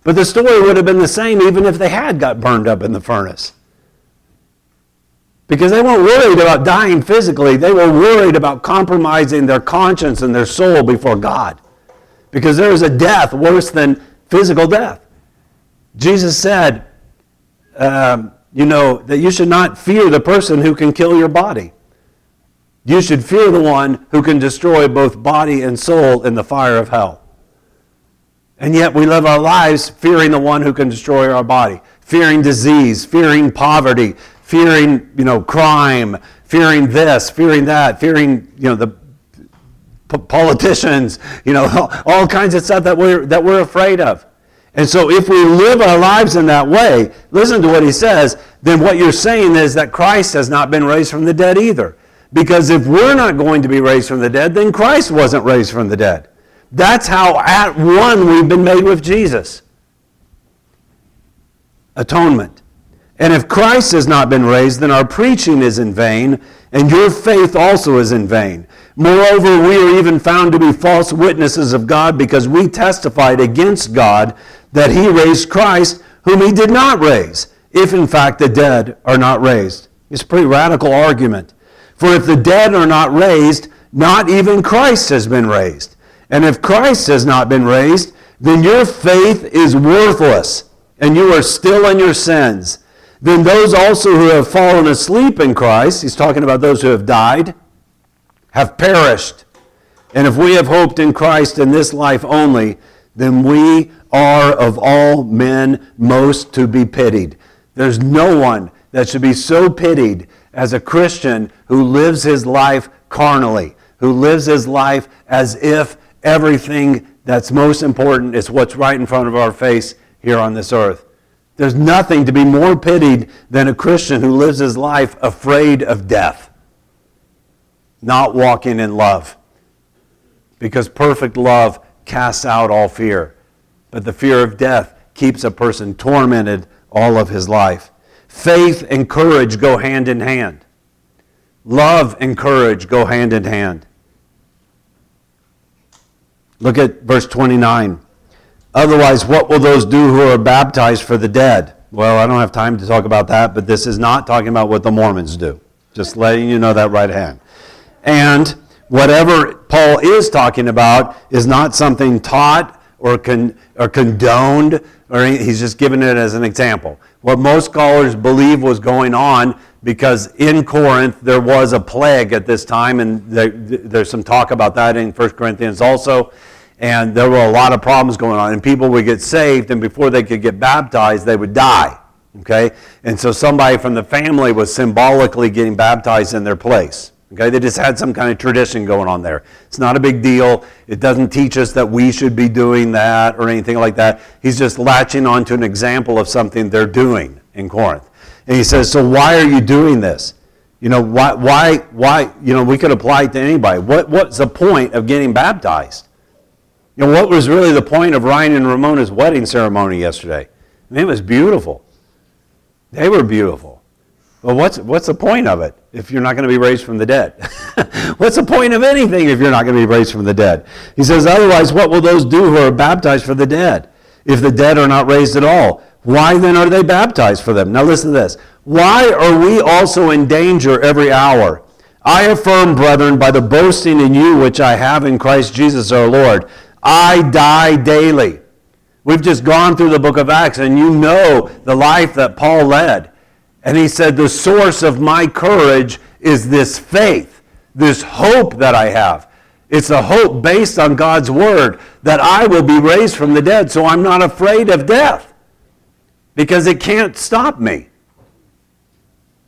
But the story would have been the same even if they had got burned up in the furnace. Because they weren't worried about dying physically. They were worried about compromising their conscience and their soul before God. Because there is a death worse than physical death. Jesus said, Um, you know, that you should not fear the person who can kill your body. You should fear the one who can destroy both body and soul in the fire of hell. And yet we live our lives fearing the one who can destroy our body, fearing disease, fearing poverty, fearing, you know, crime, fearing this, fearing that, fearing, you know, the p- politicians, you know, all, all kinds of stuff that we're that we're afraid of. And so if we live our lives in that way, listen to what he says, then what you're saying is that Christ has not been raised from the dead either. Because if we're not going to be raised from the dead, then Christ wasn't raised from the dead. That's how at one we've been made with Jesus. Atonement. And if Christ has not been raised, then our preaching is in vain, and your faith also is in vain. Moreover, we are even found to be false witnesses of God, because we testified against God that he raised Christ, whom he did not raise, if in fact the dead are not raised. It's a pretty radical argument. For if the dead are not raised, not even Christ has been raised. And if Christ has not been raised, then your faith is worthless, and you are still in your sins. Then those also who have fallen asleep in Christ, he's talking about those who have died, have perished. And if we have hoped in Christ in this life only, then we are of all men most to be pitied. There's no one that should be so pitied as a Christian who lives his life carnally, who lives his life as if everything that's most important is what's right in front of our face here on this earth. There's nothing to be more pitied than a Christian who lives his life afraid of death. Not walking in love, because perfect love casts out all fear, but the fear of death keeps a person tormented all of his life. Faith and courage go hand in hand. Love and courage go hand in hand. Look at verse twenty-nine. Otherwise, what will those do who are baptized for the dead? Well, I don't have time to talk about that, but this is not talking about what the Mormons do. Just letting you know that right hand. And whatever Paul is talking about is not something taught or con, or condoned, or he's just giving it as an example. What most scholars believe was going on, because in Corinth there was a plague at this time, and there, there's some talk about that in First Corinthians also, and there were a lot of problems going on, and people would get saved, and before they could get baptized, they would die, okay? And so somebody from the family was symbolically getting baptized in their place. Okay, they just had some kind of tradition going on there. It's not a big deal. It doesn't teach us that we should be doing that or anything like that. He's just latching on to an example of something they're doing in Corinth. And he says, so why are you doing this? You know, why, why, why, you know, we could apply it to anybody. What, what's the point of getting baptized? You know, what was really the point of Ryan and Ramona's wedding ceremony yesterday? I mean, it was beautiful. They were beautiful. Well, what's what's the point of it if you're not going to be raised from the dead? What's the point of anything if you're not going to be raised from the dead? He says, otherwise, what will those do who are baptized for the dead if the dead are not raised at all? Why then are they baptized for them? Now listen to this. Why are we also in danger every hour? I affirm, brethren, by the boasting in you which I have in Christ Jesus our Lord, I die daily. We've just gone through the book of Acts, and you know the life that Paul led. And he said, the source of my courage is this faith, this hope that I have. It's a hope based on God's word that I will be raised from the dead, so I'm not afraid of death because it can't stop me.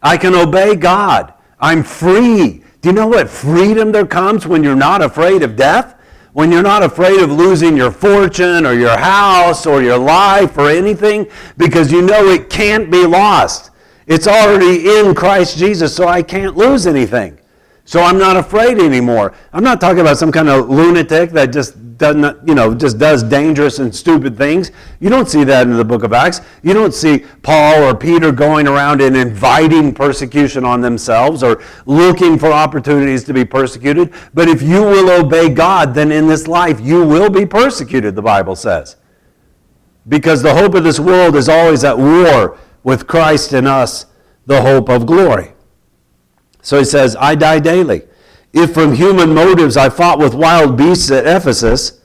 I can obey God. I'm free. Do you know what freedom there comes when you're not afraid of death? When you're not afraid of losing your fortune or your house or your life or anything, because you know it can't be lost. It's already in Christ Jesus, so I can't lose anything. So I'm not afraid anymore. I'm not talking about some kind of lunatic that just doesn't, you know, just does dangerous and stupid things. You don't see that in the book of Acts. You don't see Paul or Peter going around and inviting persecution on themselves or looking for opportunities to be persecuted. But if you will obey God, then in this life you will be persecuted, the Bible says. Because the hope of this world is always at war with Christ in us, the hope of glory. So he says, I die daily. If from human motives I fought with wild beasts at Ephesus,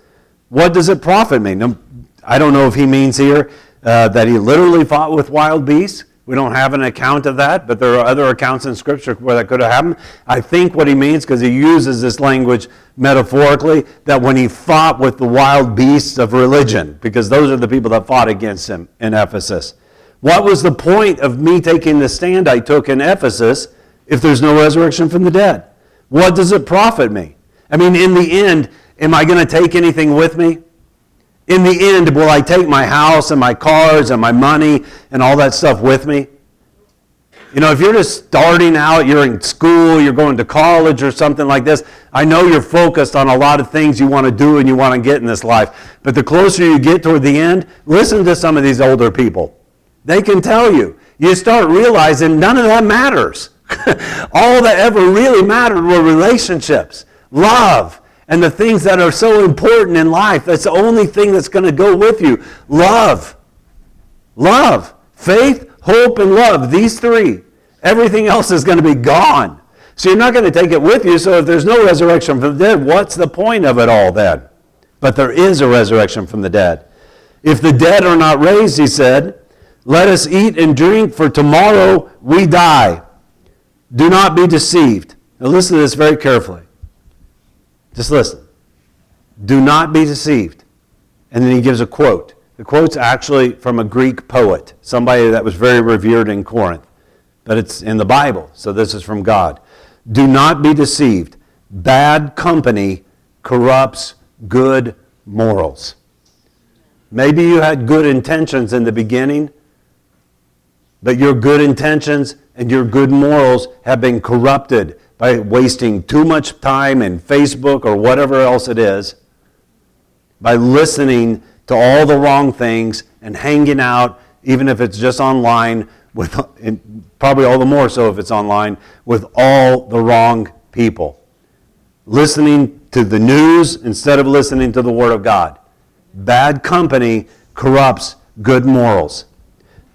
what does it profit me? Now, I don't know if he means here uh, that he literally fought with wild beasts. We don't have an account of that, but there are other accounts in Scripture where that could have happened. I think what he means, because he uses this language metaphorically, that when he fought with the wild beasts of religion, because those are the people that fought against him in Ephesus. What was the point of me taking the stand I took in Ephesus if there's no resurrection from the dead? What does it profit me? I mean, in the end, am I going to take anything with me? In the end, will I take my house and my cars and my money and all that stuff with me? You know, if you're just starting out, you're in school, you're going to college or something like this, I know you're focused on a lot of things you want to do and you want to get in this life. But the closer you get toward the end, listen to some of these older people. They can tell you. You start realizing none of that matters. All that ever really mattered were relationships. love and the things that are so important in life. That's the only thing that's going to go with you. Love. Love. Faith, hope, and love. These three. Everything else is going to be gone. So you're not going to take it with you. So if there's no resurrection from the dead, what's the point of it all then? But there is a resurrection from the dead. If the dead are not raised, he said, let us eat and drink, for tomorrow we die. Do not be deceived. Now listen to this very carefully. Just listen. Do not be deceived. And then he gives a quote. The quote's actually from a Greek poet, somebody that was very revered in Corinth. But it's in the Bible, so this is from God. Do not be deceived. Bad company corrupts good morals. Maybe you had good intentions in the beginning, but your good intentions and your good morals have been corrupted by wasting too much time in Facebook or whatever else it is, by listening to all the wrong things and hanging out, even if it's just online, with and probably all the more so if it's online, with all the wrong people. Listening to the news instead of listening to the Word of God. Bad company corrupts good morals.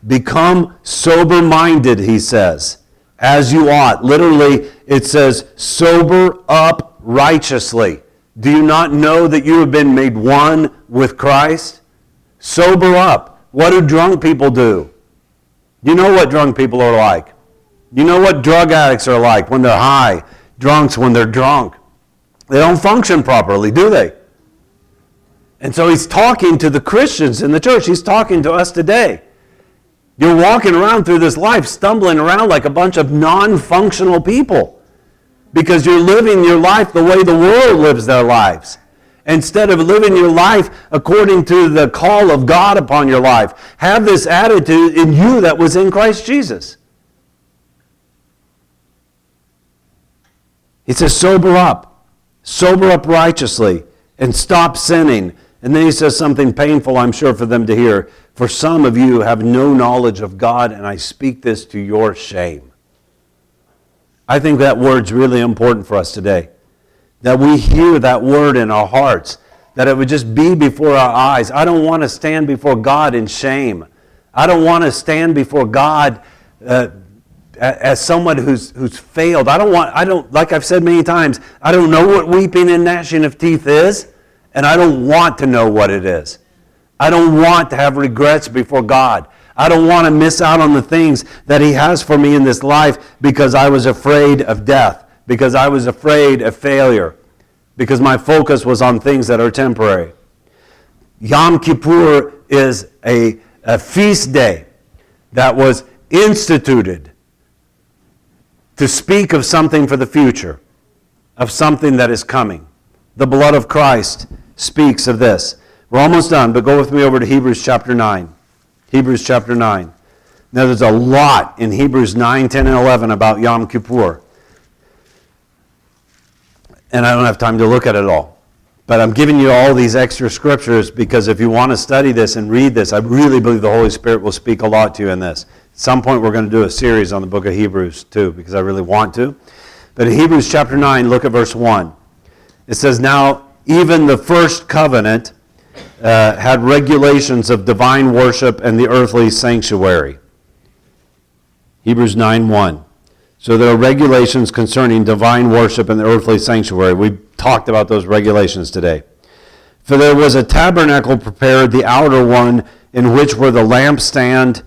Become sober-minded, he says, as you ought. Literally, it says, sober up righteously. Do you not know that you have been made one with Christ? Sober up. What do drunk people do? You know what drunk people are like. You know what drug addicts are like when they're high, drunks when they're drunk. They don't function properly, do they? And so he's talking to the Christians in the church. He's talking to us today. You're walking around through this life, stumbling around like a bunch of non-functional people because you're living your life the way the world lives their lives. Instead of living your life according to the call of God upon your life, have this attitude in you that was in Christ Jesus. He says, sober up. Sober up righteously and stop sinning. And then he says something painful, I'm sure, for them to hear. For some of you have no knowledge of God, and I speak this to your shame. I think that word's really important for us today. That we hear that word in our hearts, that it would just be before our eyes. I don't want to stand before God in shame. I don't want to stand before God uh, as someone who's who's failed. I don't want, I don't, like I've said many times, I don't know what weeping and gnashing of teeth is, and I don't want to know what it is. I don't want to have regrets before God. I don't want to miss out on the things that He has for me in this life because I was afraid of death. Because I was afraid of failure, because my focus was on things that are temporary. Yom Kippur is a, a feast day that was instituted to speak of something for the future, of something that is coming. The blood of Christ speaks of this. We're almost done, but go with me over to Hebrews chapter nine. Hebrews chapter nine. Now there's a lot in Hebrews nine, ten, and eleven about Yom Kippur. And I don't have time to look at it all. But I'm giving you all these extra scriptures because if you want to study this and read this, I really believe the Holy Spirit will speak a lot to you in this. At some point we're going to do a series on the book of Hebrews too because I really want to. But in Hebrews chapter nine, look at verse one. It says, now even the first covenant uh, had regulations of divine worship and the earthly sanctuary. Hebrews nine one. So there are regulations concerning divine worship in the earthly sanctuary. We talked about those regulations today. For there was a tabernacle prepared, the outer one, in which were the lampstand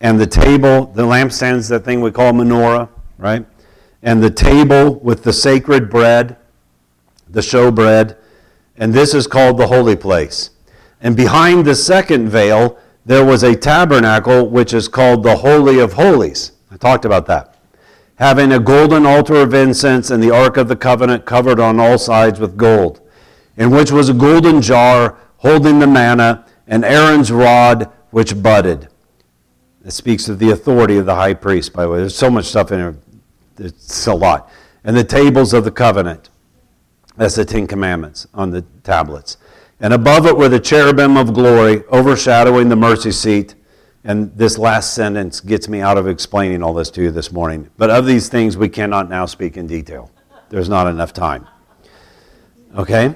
and the table. The lampstand's that thing we call menorah, right? And the table with the sacred bread, the showbread. And this is called the holy place. And behind the second veil, there was a tabernacle, which is called the Holy of Holies. I talked about that. Having a golden altar of incense and the Ark of the Covenant covered on all sides with gold, in which was a golden jar holding the manna and Aaron's rod which budded. It speaks of the authority of the high priest, by the way. There's so much stuff in here. It's a lot. And the tables of the covenant. That's the Ten Commandments on the tablets. And above it were the cherubim of glory overshadowing the mercy seat. And this last sentence gets me out of explaining all this to you this morning. But of these things, we cannot now speak in detail. There's not enough time. Okay?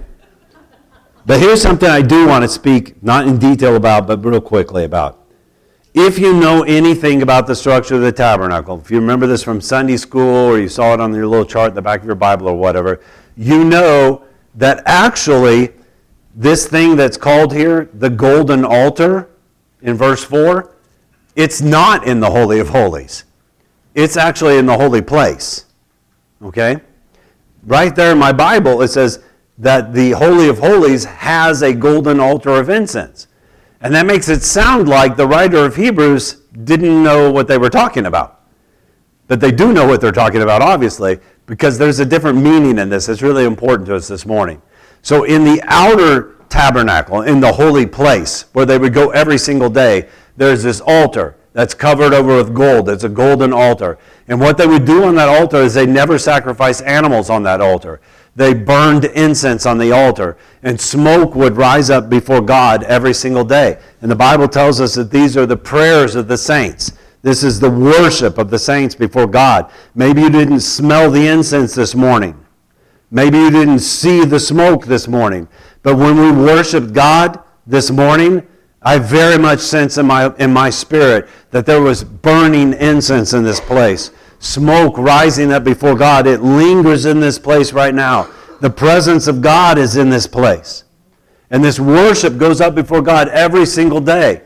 But here's something I do want to speak, not in detail about, but real quickly about. If you know anything about the structure of the tabernacle, if you remember this from Sunday school or you saw it on your little chart in the back of your Bible or whatever, you know that actually this thing that's called here, the golden altar, in verse four, it's not in the Holy of Holies. It's actually in the holy place. Okay? Right there in my Bible, it says that the Holy of Holies has a golden altar of incense. And that makes it sound like the writer of Hebrews didn't know what they were talking about. But they do know what they're talking about, obviously, because there's a different meaning in this. It's really important to us this morning. So in the outer tabernacle, in the holy place, where they would go every single day, there's this altar that's covered over with gold. It's a golden altar. And what they would do on that altar is they never sacrificed animals on that altar. They burned incense on the altar, and smoke would rise up before God every single day. And the Bible tells us that these are the prayers of the saints. This is the worship of the saints before God. Maybe you didn't smell the incense this morning. Maybe you didn't see the smoke this morning. But when we worshiped God this morning, I very much sense in my in my spirit that there was burning incense in this place. Smoke rising up before God. It lingers in this place right now. The presence of God is in this place. And this worship goes up before God every single day.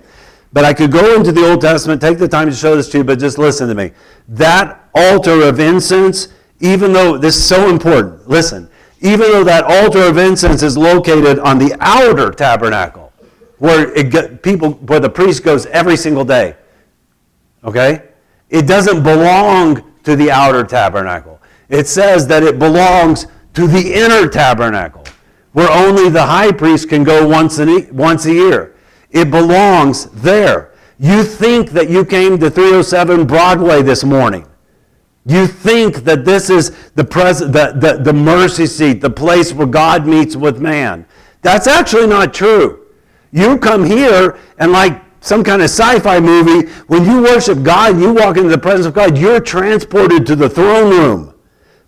But I could go into the Old Testament, take the time to show this to you, but just listen to me. That altar of incense, even though this is so important, listen, even though that altar of incense is located on the outer tabernacle, where it people where the priest goes every single day, okay? It doesn't belong to the outer tabernacle. It says that it belongs to the inner tabernacle, where only the high priest can go once a, once a year. It belongs there. You think that you came to three oh seven Broadway this morning. You think that this is the, pres- the, the, the mercy seat, the place where God meets with man. That's actually not true. You come here and like some kind of sci-fi movie, when you worship God, you walk into the presence of God, you're transported to the throne room.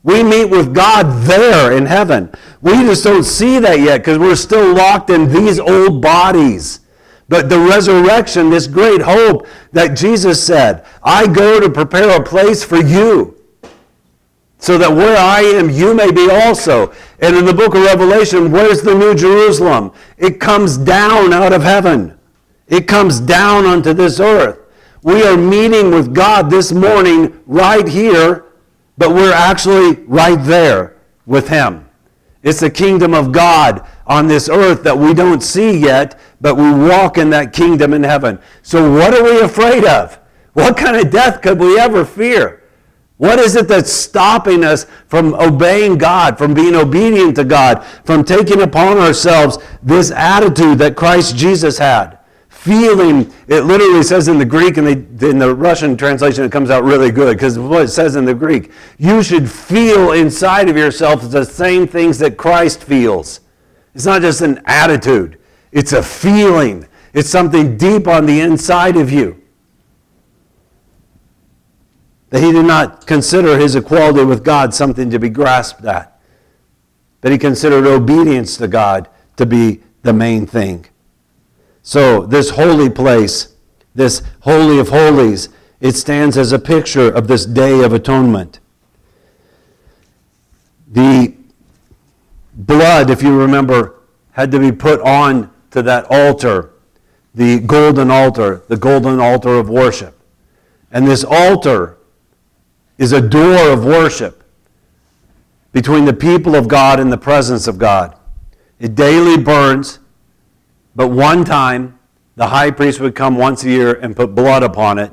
We meet with God there in heaven. We just don't see that yet because we're still locked in these old bodies. But the resurrection, this great hope that Jesus said, I go to prepare a place for you so that where I am, you may be also. And in the book of Revelation, where's the New Jerusalem? It comes down out of heaven. It comes down onto this earth. We are meeting with God this morning right here, but we're actually right there with Him. It's the kingdom of God on this earth that we don't see yet, but we walk in that kingdom in heaven. So what are we afraid of? What kind of death could we ever fear? What is it that's stopping us from obeying God, from being obedient to God, from taking upon ourselves this attitude that Christ Jesus had? Feeling, it literally says in the Greek, and in the Russian translation it comes out really good because what it says in the Greek, you should feel inside of yourself the same things that Christ feels. It's not just an attitude. It's a feeling. It's something deep on the inside of you. That he did not consider his equality with God something to be grasped at. That he considered obedience to God to be the main thing. So this holy place, this Holy of Holies, it stands as a picture of this Day of Atonement. The blood, if you remember, had to be put on to that altar, the golden altar, the golden altar of worship. And this altar is a door of worship between the people of God and the presence of God. It daily burns. But one time, the high priest would come once a year and put blood upon it,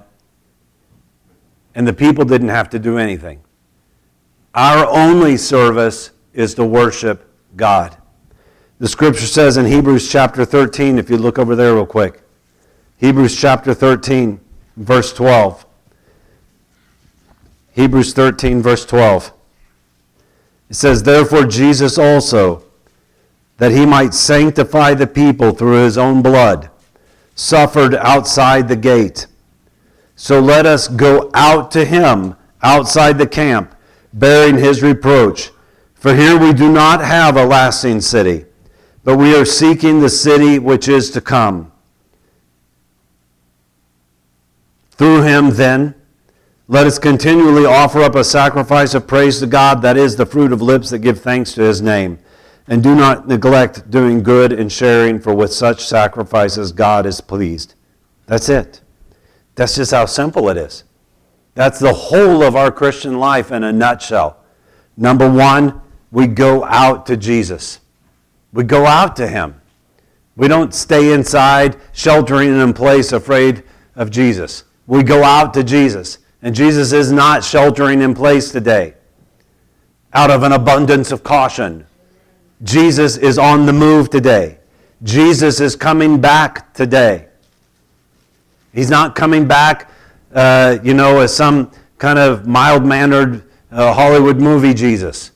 and the people didn't have to do anything. Our only service is to worship God. The scripture says in Hebrews chapter thirteen, if you look over there real quick, Hebrews chapter thirteen, verse twelve. Hebrews thirteen, verse twelve. It says, therefore Jesus also, that he might sanctify the people through his own blood, suffered outside the gate. So let us go out to him outside the camp, bearing his reproach. For here we do not have a lasting city, but we are seeking the city which is to come. Through him, then, let us continually offer up a sacrifice of praise to God, that is the fruit of lips that give thanks to his name. And do not neglect doing good and sharing, for with such sacrifices God is pleased. That's it. That's just how simple it is. That's the whole of our Christian life in a nutshell. Number one, we go out to Jesus. We go out to him. We don't stay inside, sheltering in place, afraid of Jesus. We go out to Jesus. And Jesus is not sheltering in place today out of an abundance of caution. Jesus is on the move today. Jesus is coming back today. He's not coming back, uh, you know, as some kind of mild-mannered uh, Hollywood movie Jesus.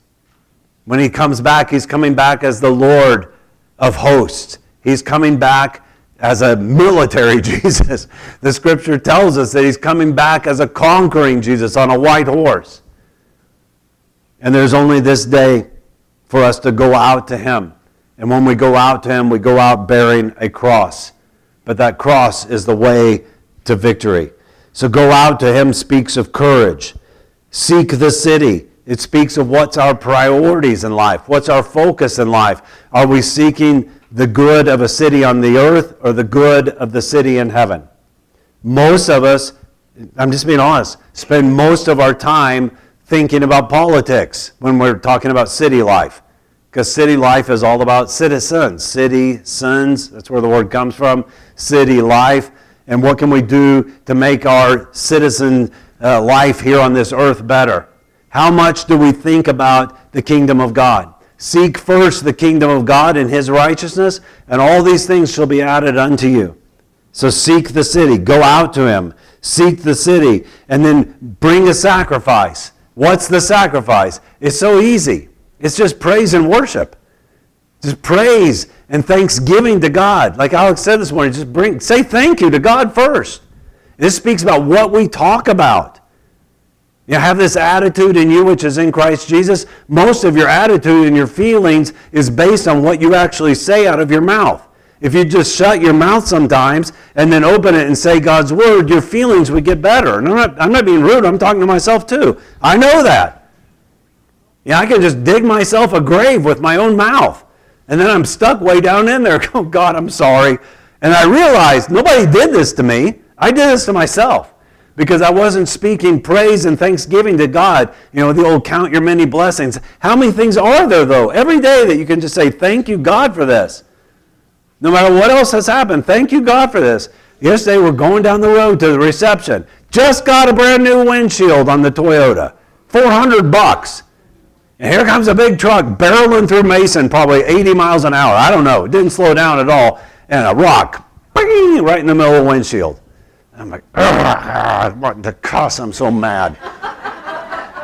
When he comes back, he's coming back as the Lord of hosts. He's coming back as a military Jesus. The scripture tells us that he's coming back as a conquering Jesus on a white horse. And there's only this day for us to go out to him. And when we go out to him, we go out bearing a cross. But that cross is the way to victory. So go out to him speaks of courage. Seek the city. It speaks of what's our priorities in life. What's our focus in life? Are we seeking the good of a city on the earth or the good of the city in heaven? Most of us, I'm just being honest, spend most of our time thinking about politics when we're talking about city life. Because city life is all about citizens. City sins, that's where the word comes from. City life. And what can we do to make our citizen uh, life here on this earth better? How much do we think about the kingdom of God? Seek first the kingdom of God and his righteousness, and all these things shall be added unto you. So seek the city. Go out to him. Seek the city. And then bring a sacrifice. What's the sacrifice? It's so easy. It's just praise and worship. Just praise and thanksgiving to God. Like Alex said this morning, just bring, say thank you to God first. This speaks about what we talk about. You know, have this attitude in you which is in Christ Jesus. Most of your attitude and your feelings is based on what you actually say out of your mouth. If you just shut your mouth sometimes and then open it and say God's word, your feelings would get better. And I'm not, I'm not being rude. I'm talking to myself too. I know that. Yeah, I can just dig myself a grave with my own mouth. And then I'm stuck way down in there. Oh, God, I'm sorry. And I realized nobody did this to me. I did this to myself because I wasn't speaking praise and thanksgiving to God. You know, the old count your many blessings. How many things are there, though, every day that you can just say, thank you, God, for this? No matter what else has happened, thank you, God, for this. Yesterday, we're going down the road to the reception. Just got a brand new windshield on the Toyota. four hundred bucks. And here comes a big truck barreling through Mason, probably eighty miles an hour. I don't know. It didn't slow down at all. And a rock, bing, right in the middle of the windshield. I'm like, I want to cuss. I'm so mad.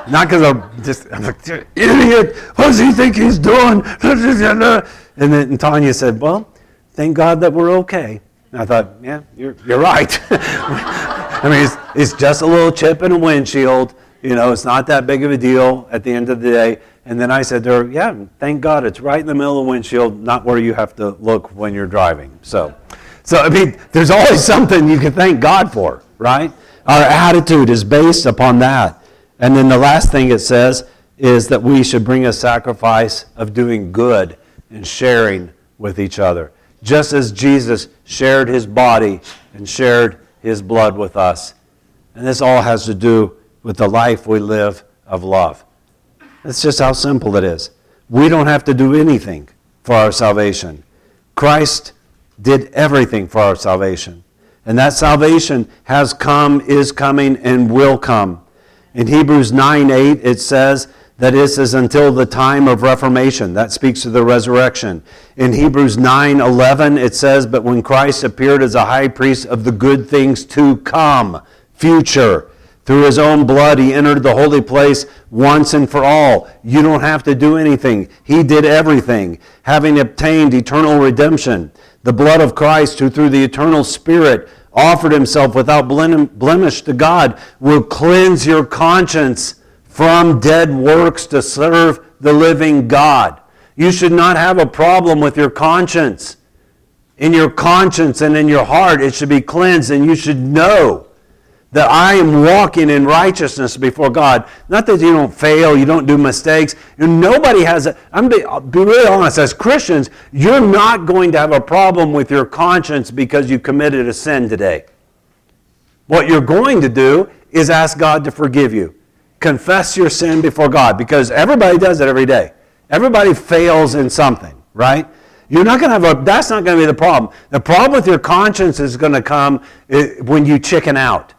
Not because I'm just, I'm like, idiot. What does he think he's doing? And then Tanya said, well, thank God that we're okay. And I thought, yeah, you're you're right. I mean, it's, it's just a little chip in a windshield. You know, it's not that big of a deal at the end of the day. And then I said to her, yeah, thank God it's right in the middle of the windshield, not where you have to look when you're driving. So, so I mean, there's always something you can thank God for, right? Our attitude is based upon that. And then the last thing it says is that we should bring a sacrifice of doing good and sharing with each other. Just as Jesus shared his body and shared his blood with us. And this all has to do with the life we live of love. That's just how simple it is. We don't have to do anything for our salvation. Christ did everything for our salvation. And that salvation has come, is coming, and will come. In Hebrews nine eight, it says that this is until the time of Reformation. That speaks to the resurrection. In Hebrews nine eleven, it says, but when Christ appeared as a high priest of the good things to come, future, through his own blood, he entered the holy place once and for all. You don't have to do anything. He did everything, having obtained eternal redemption. The blood of Christ, who through the eternal Spirit offered himself without blemish to God, will cleanse your conscience from dead works to serve the living God. You should not have a problem with your conscience. In your conscience and in your heart, it should be cleansed, and you should know that I am walking in righteousness before God. Not that you don't fail, you don't do mistakes. Nobody has a, I'm be, I'll be really honest, as Christians, you're not going to have a problem with your conscience because you committed a sin today. What you're going to do is ask God to forgive you. Confess your sin before God, because everybody does it every day. Everybody fails in something, right? You're not going to have a, that's not going to be the problem. The problem with your conscience is going to come when you chicken out.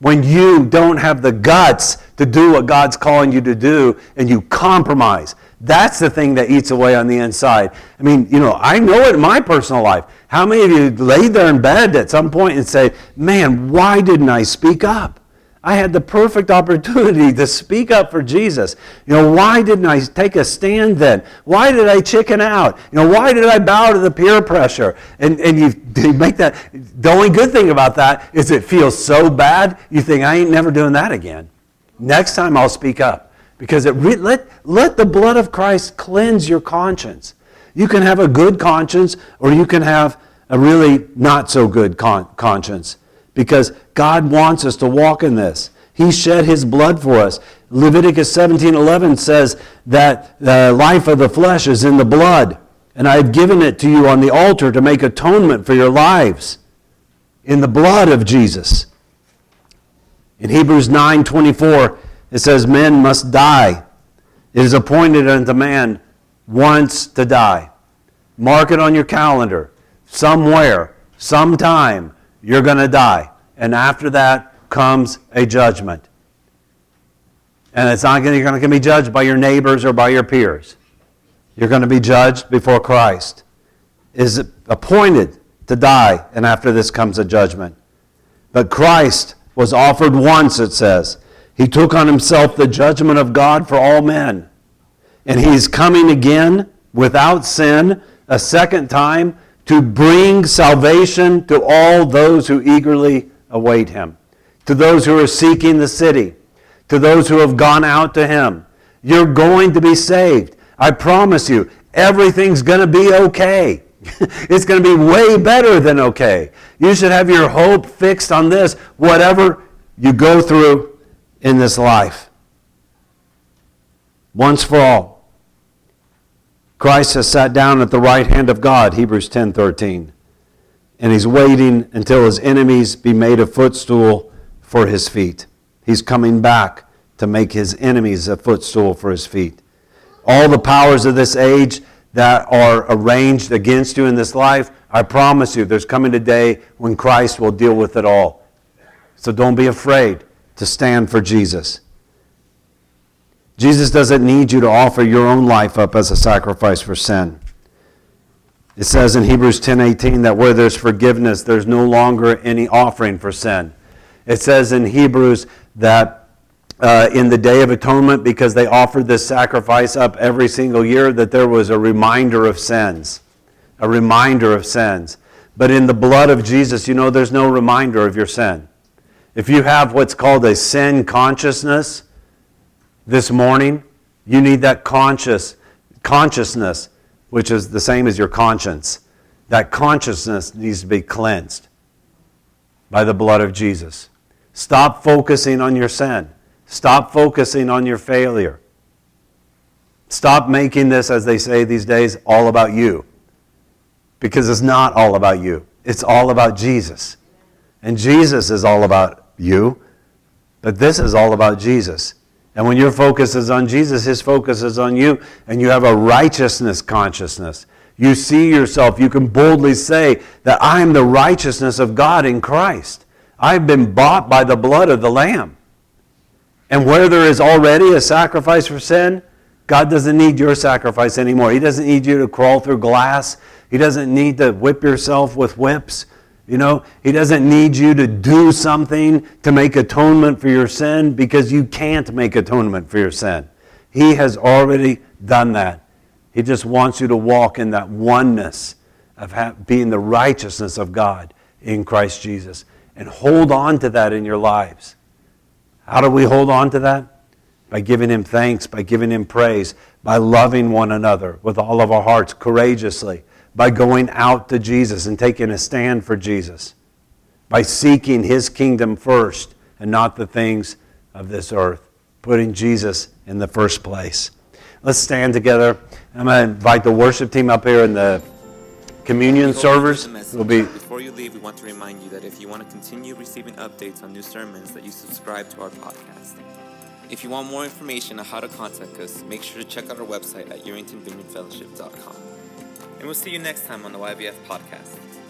When you don't have the guts to do what God's calling you to do and you compromise, that's the thing that eats away on the inside. I mean, you know, I know it in my personal life. How many of you laid there in bed at some point and say, man, why didn't I speak up? I had the perfect opportunity to speak up for Jesus. You know, why didn't I take a stand then? Why did I chicken out? You know, why did I bow to the peer pressure? And and you, you make that, the only good thing about that is it feels so bad, you think, I ain't never doing that again. Next time I'll speak up. Because it re- let, let the blood of Christ cleanse your conscience. You can have a good conscience, or you can have a really not so good con- conscience. Because God wants us to walk in this. He shed His blood for us. Leviticus seventeen eleven says that the life of the flesh is in the blood, and I have given it to you on the altar to make atonement for your lives in the blood of Jesus. In Hebrews nine twenty-four, it says, men must die. It is appointed unto man once to die. Mark it on your calendar. Somewhere, sometime, you're going to die. And after that comes a judgment. And it's not going to be judged by your neighbors or by your peers. You're going to be judged before Christ. It is appointed to die, and after this comes a judgment. But Christ was offered once, it says. He took on Himself the judgment of God for all men. And He's coming again without sin a second time, to bring salvation to all those who eagerly await Him, to those who are seeking the city, to those who have gone out to Him. You're going to be saved. I promise you, everything's going to be okay. It's going to be way better than okay. You should have your hope fixed on this, whatever you go through in this life. Once for all. Christ has sat down at the right hand of God, Hebrews ten thirteen, and He's waiting until His enemies be made a footstool for His feet. He's coming back to make His enemies a footstool for His feet. All the powers of this age that are arranged against you in this life, I promise you, there's coming a day when Christ will deal with it all. So don't be afraid to stand for Jesus. Jesus doesn't need you to offer your own life up as a sacrifice for sin. It says in Hebrews ten eighteen that where there's forgiveness, there's no longer any offering for sin. It says in Hebrews that uh, in the Day of Atonement, because they offered this sacrifice up every single year, that there was a reminder of sins. A reminder of sins. But in the blood of Jesus, you know there's no reminder of your sin. If you have what's called a sin consciousness, this morning, you need that conscious consciousness, which is the same as your conscience. That consciousness needs to be cleansed by the blood of Jesus. Stop focusing on your sin. Stop focusing on your failure. Stop making this, as they say these days, all about you. Because it's not all about you. It's all about Jesus. And Jesus is all about you. But this is all about Jesus. And when your focus is on Jesus, His focus is on you, and you have a righteousness consciousness. You see yourself. You can boldly say that I am the righteousness of God in Christ. I've been bought by the blood of the Lamb. And where there is already a sacrifice for sin, God doesn't need your sacrifice anymore. He doesn't need you to crawl through glass. He doesn't need to whip yourself with whips. You know, He doesn't need you to do something to make atonement for your sin, because you can't make atonement for your sin. He has already done that. He just wants you to walk in that oneness of being the righteousness of God in Christ Jesus. And hold on to that in your lives. How do we hold on to that? by giving Him thanks, by giving Him praise, by loving one another with all of our hearts courageously, by going out to Jesus and taking a stand for Jesus, by seeking His kingdom first and not the things of this earth, putting Jesus in the first place. Let's stand together. I'm going to invite the worship team up here and the communion servers will be... Before you leave, we want to remind you that if you want to continue receiving updates on new sermons, that you subscribe to our podcast. If you want more information on how to contact us, make sure to check out our website at Urington Vineyard Fellowship dot com. And we'll see you next time on the Y V F podcast.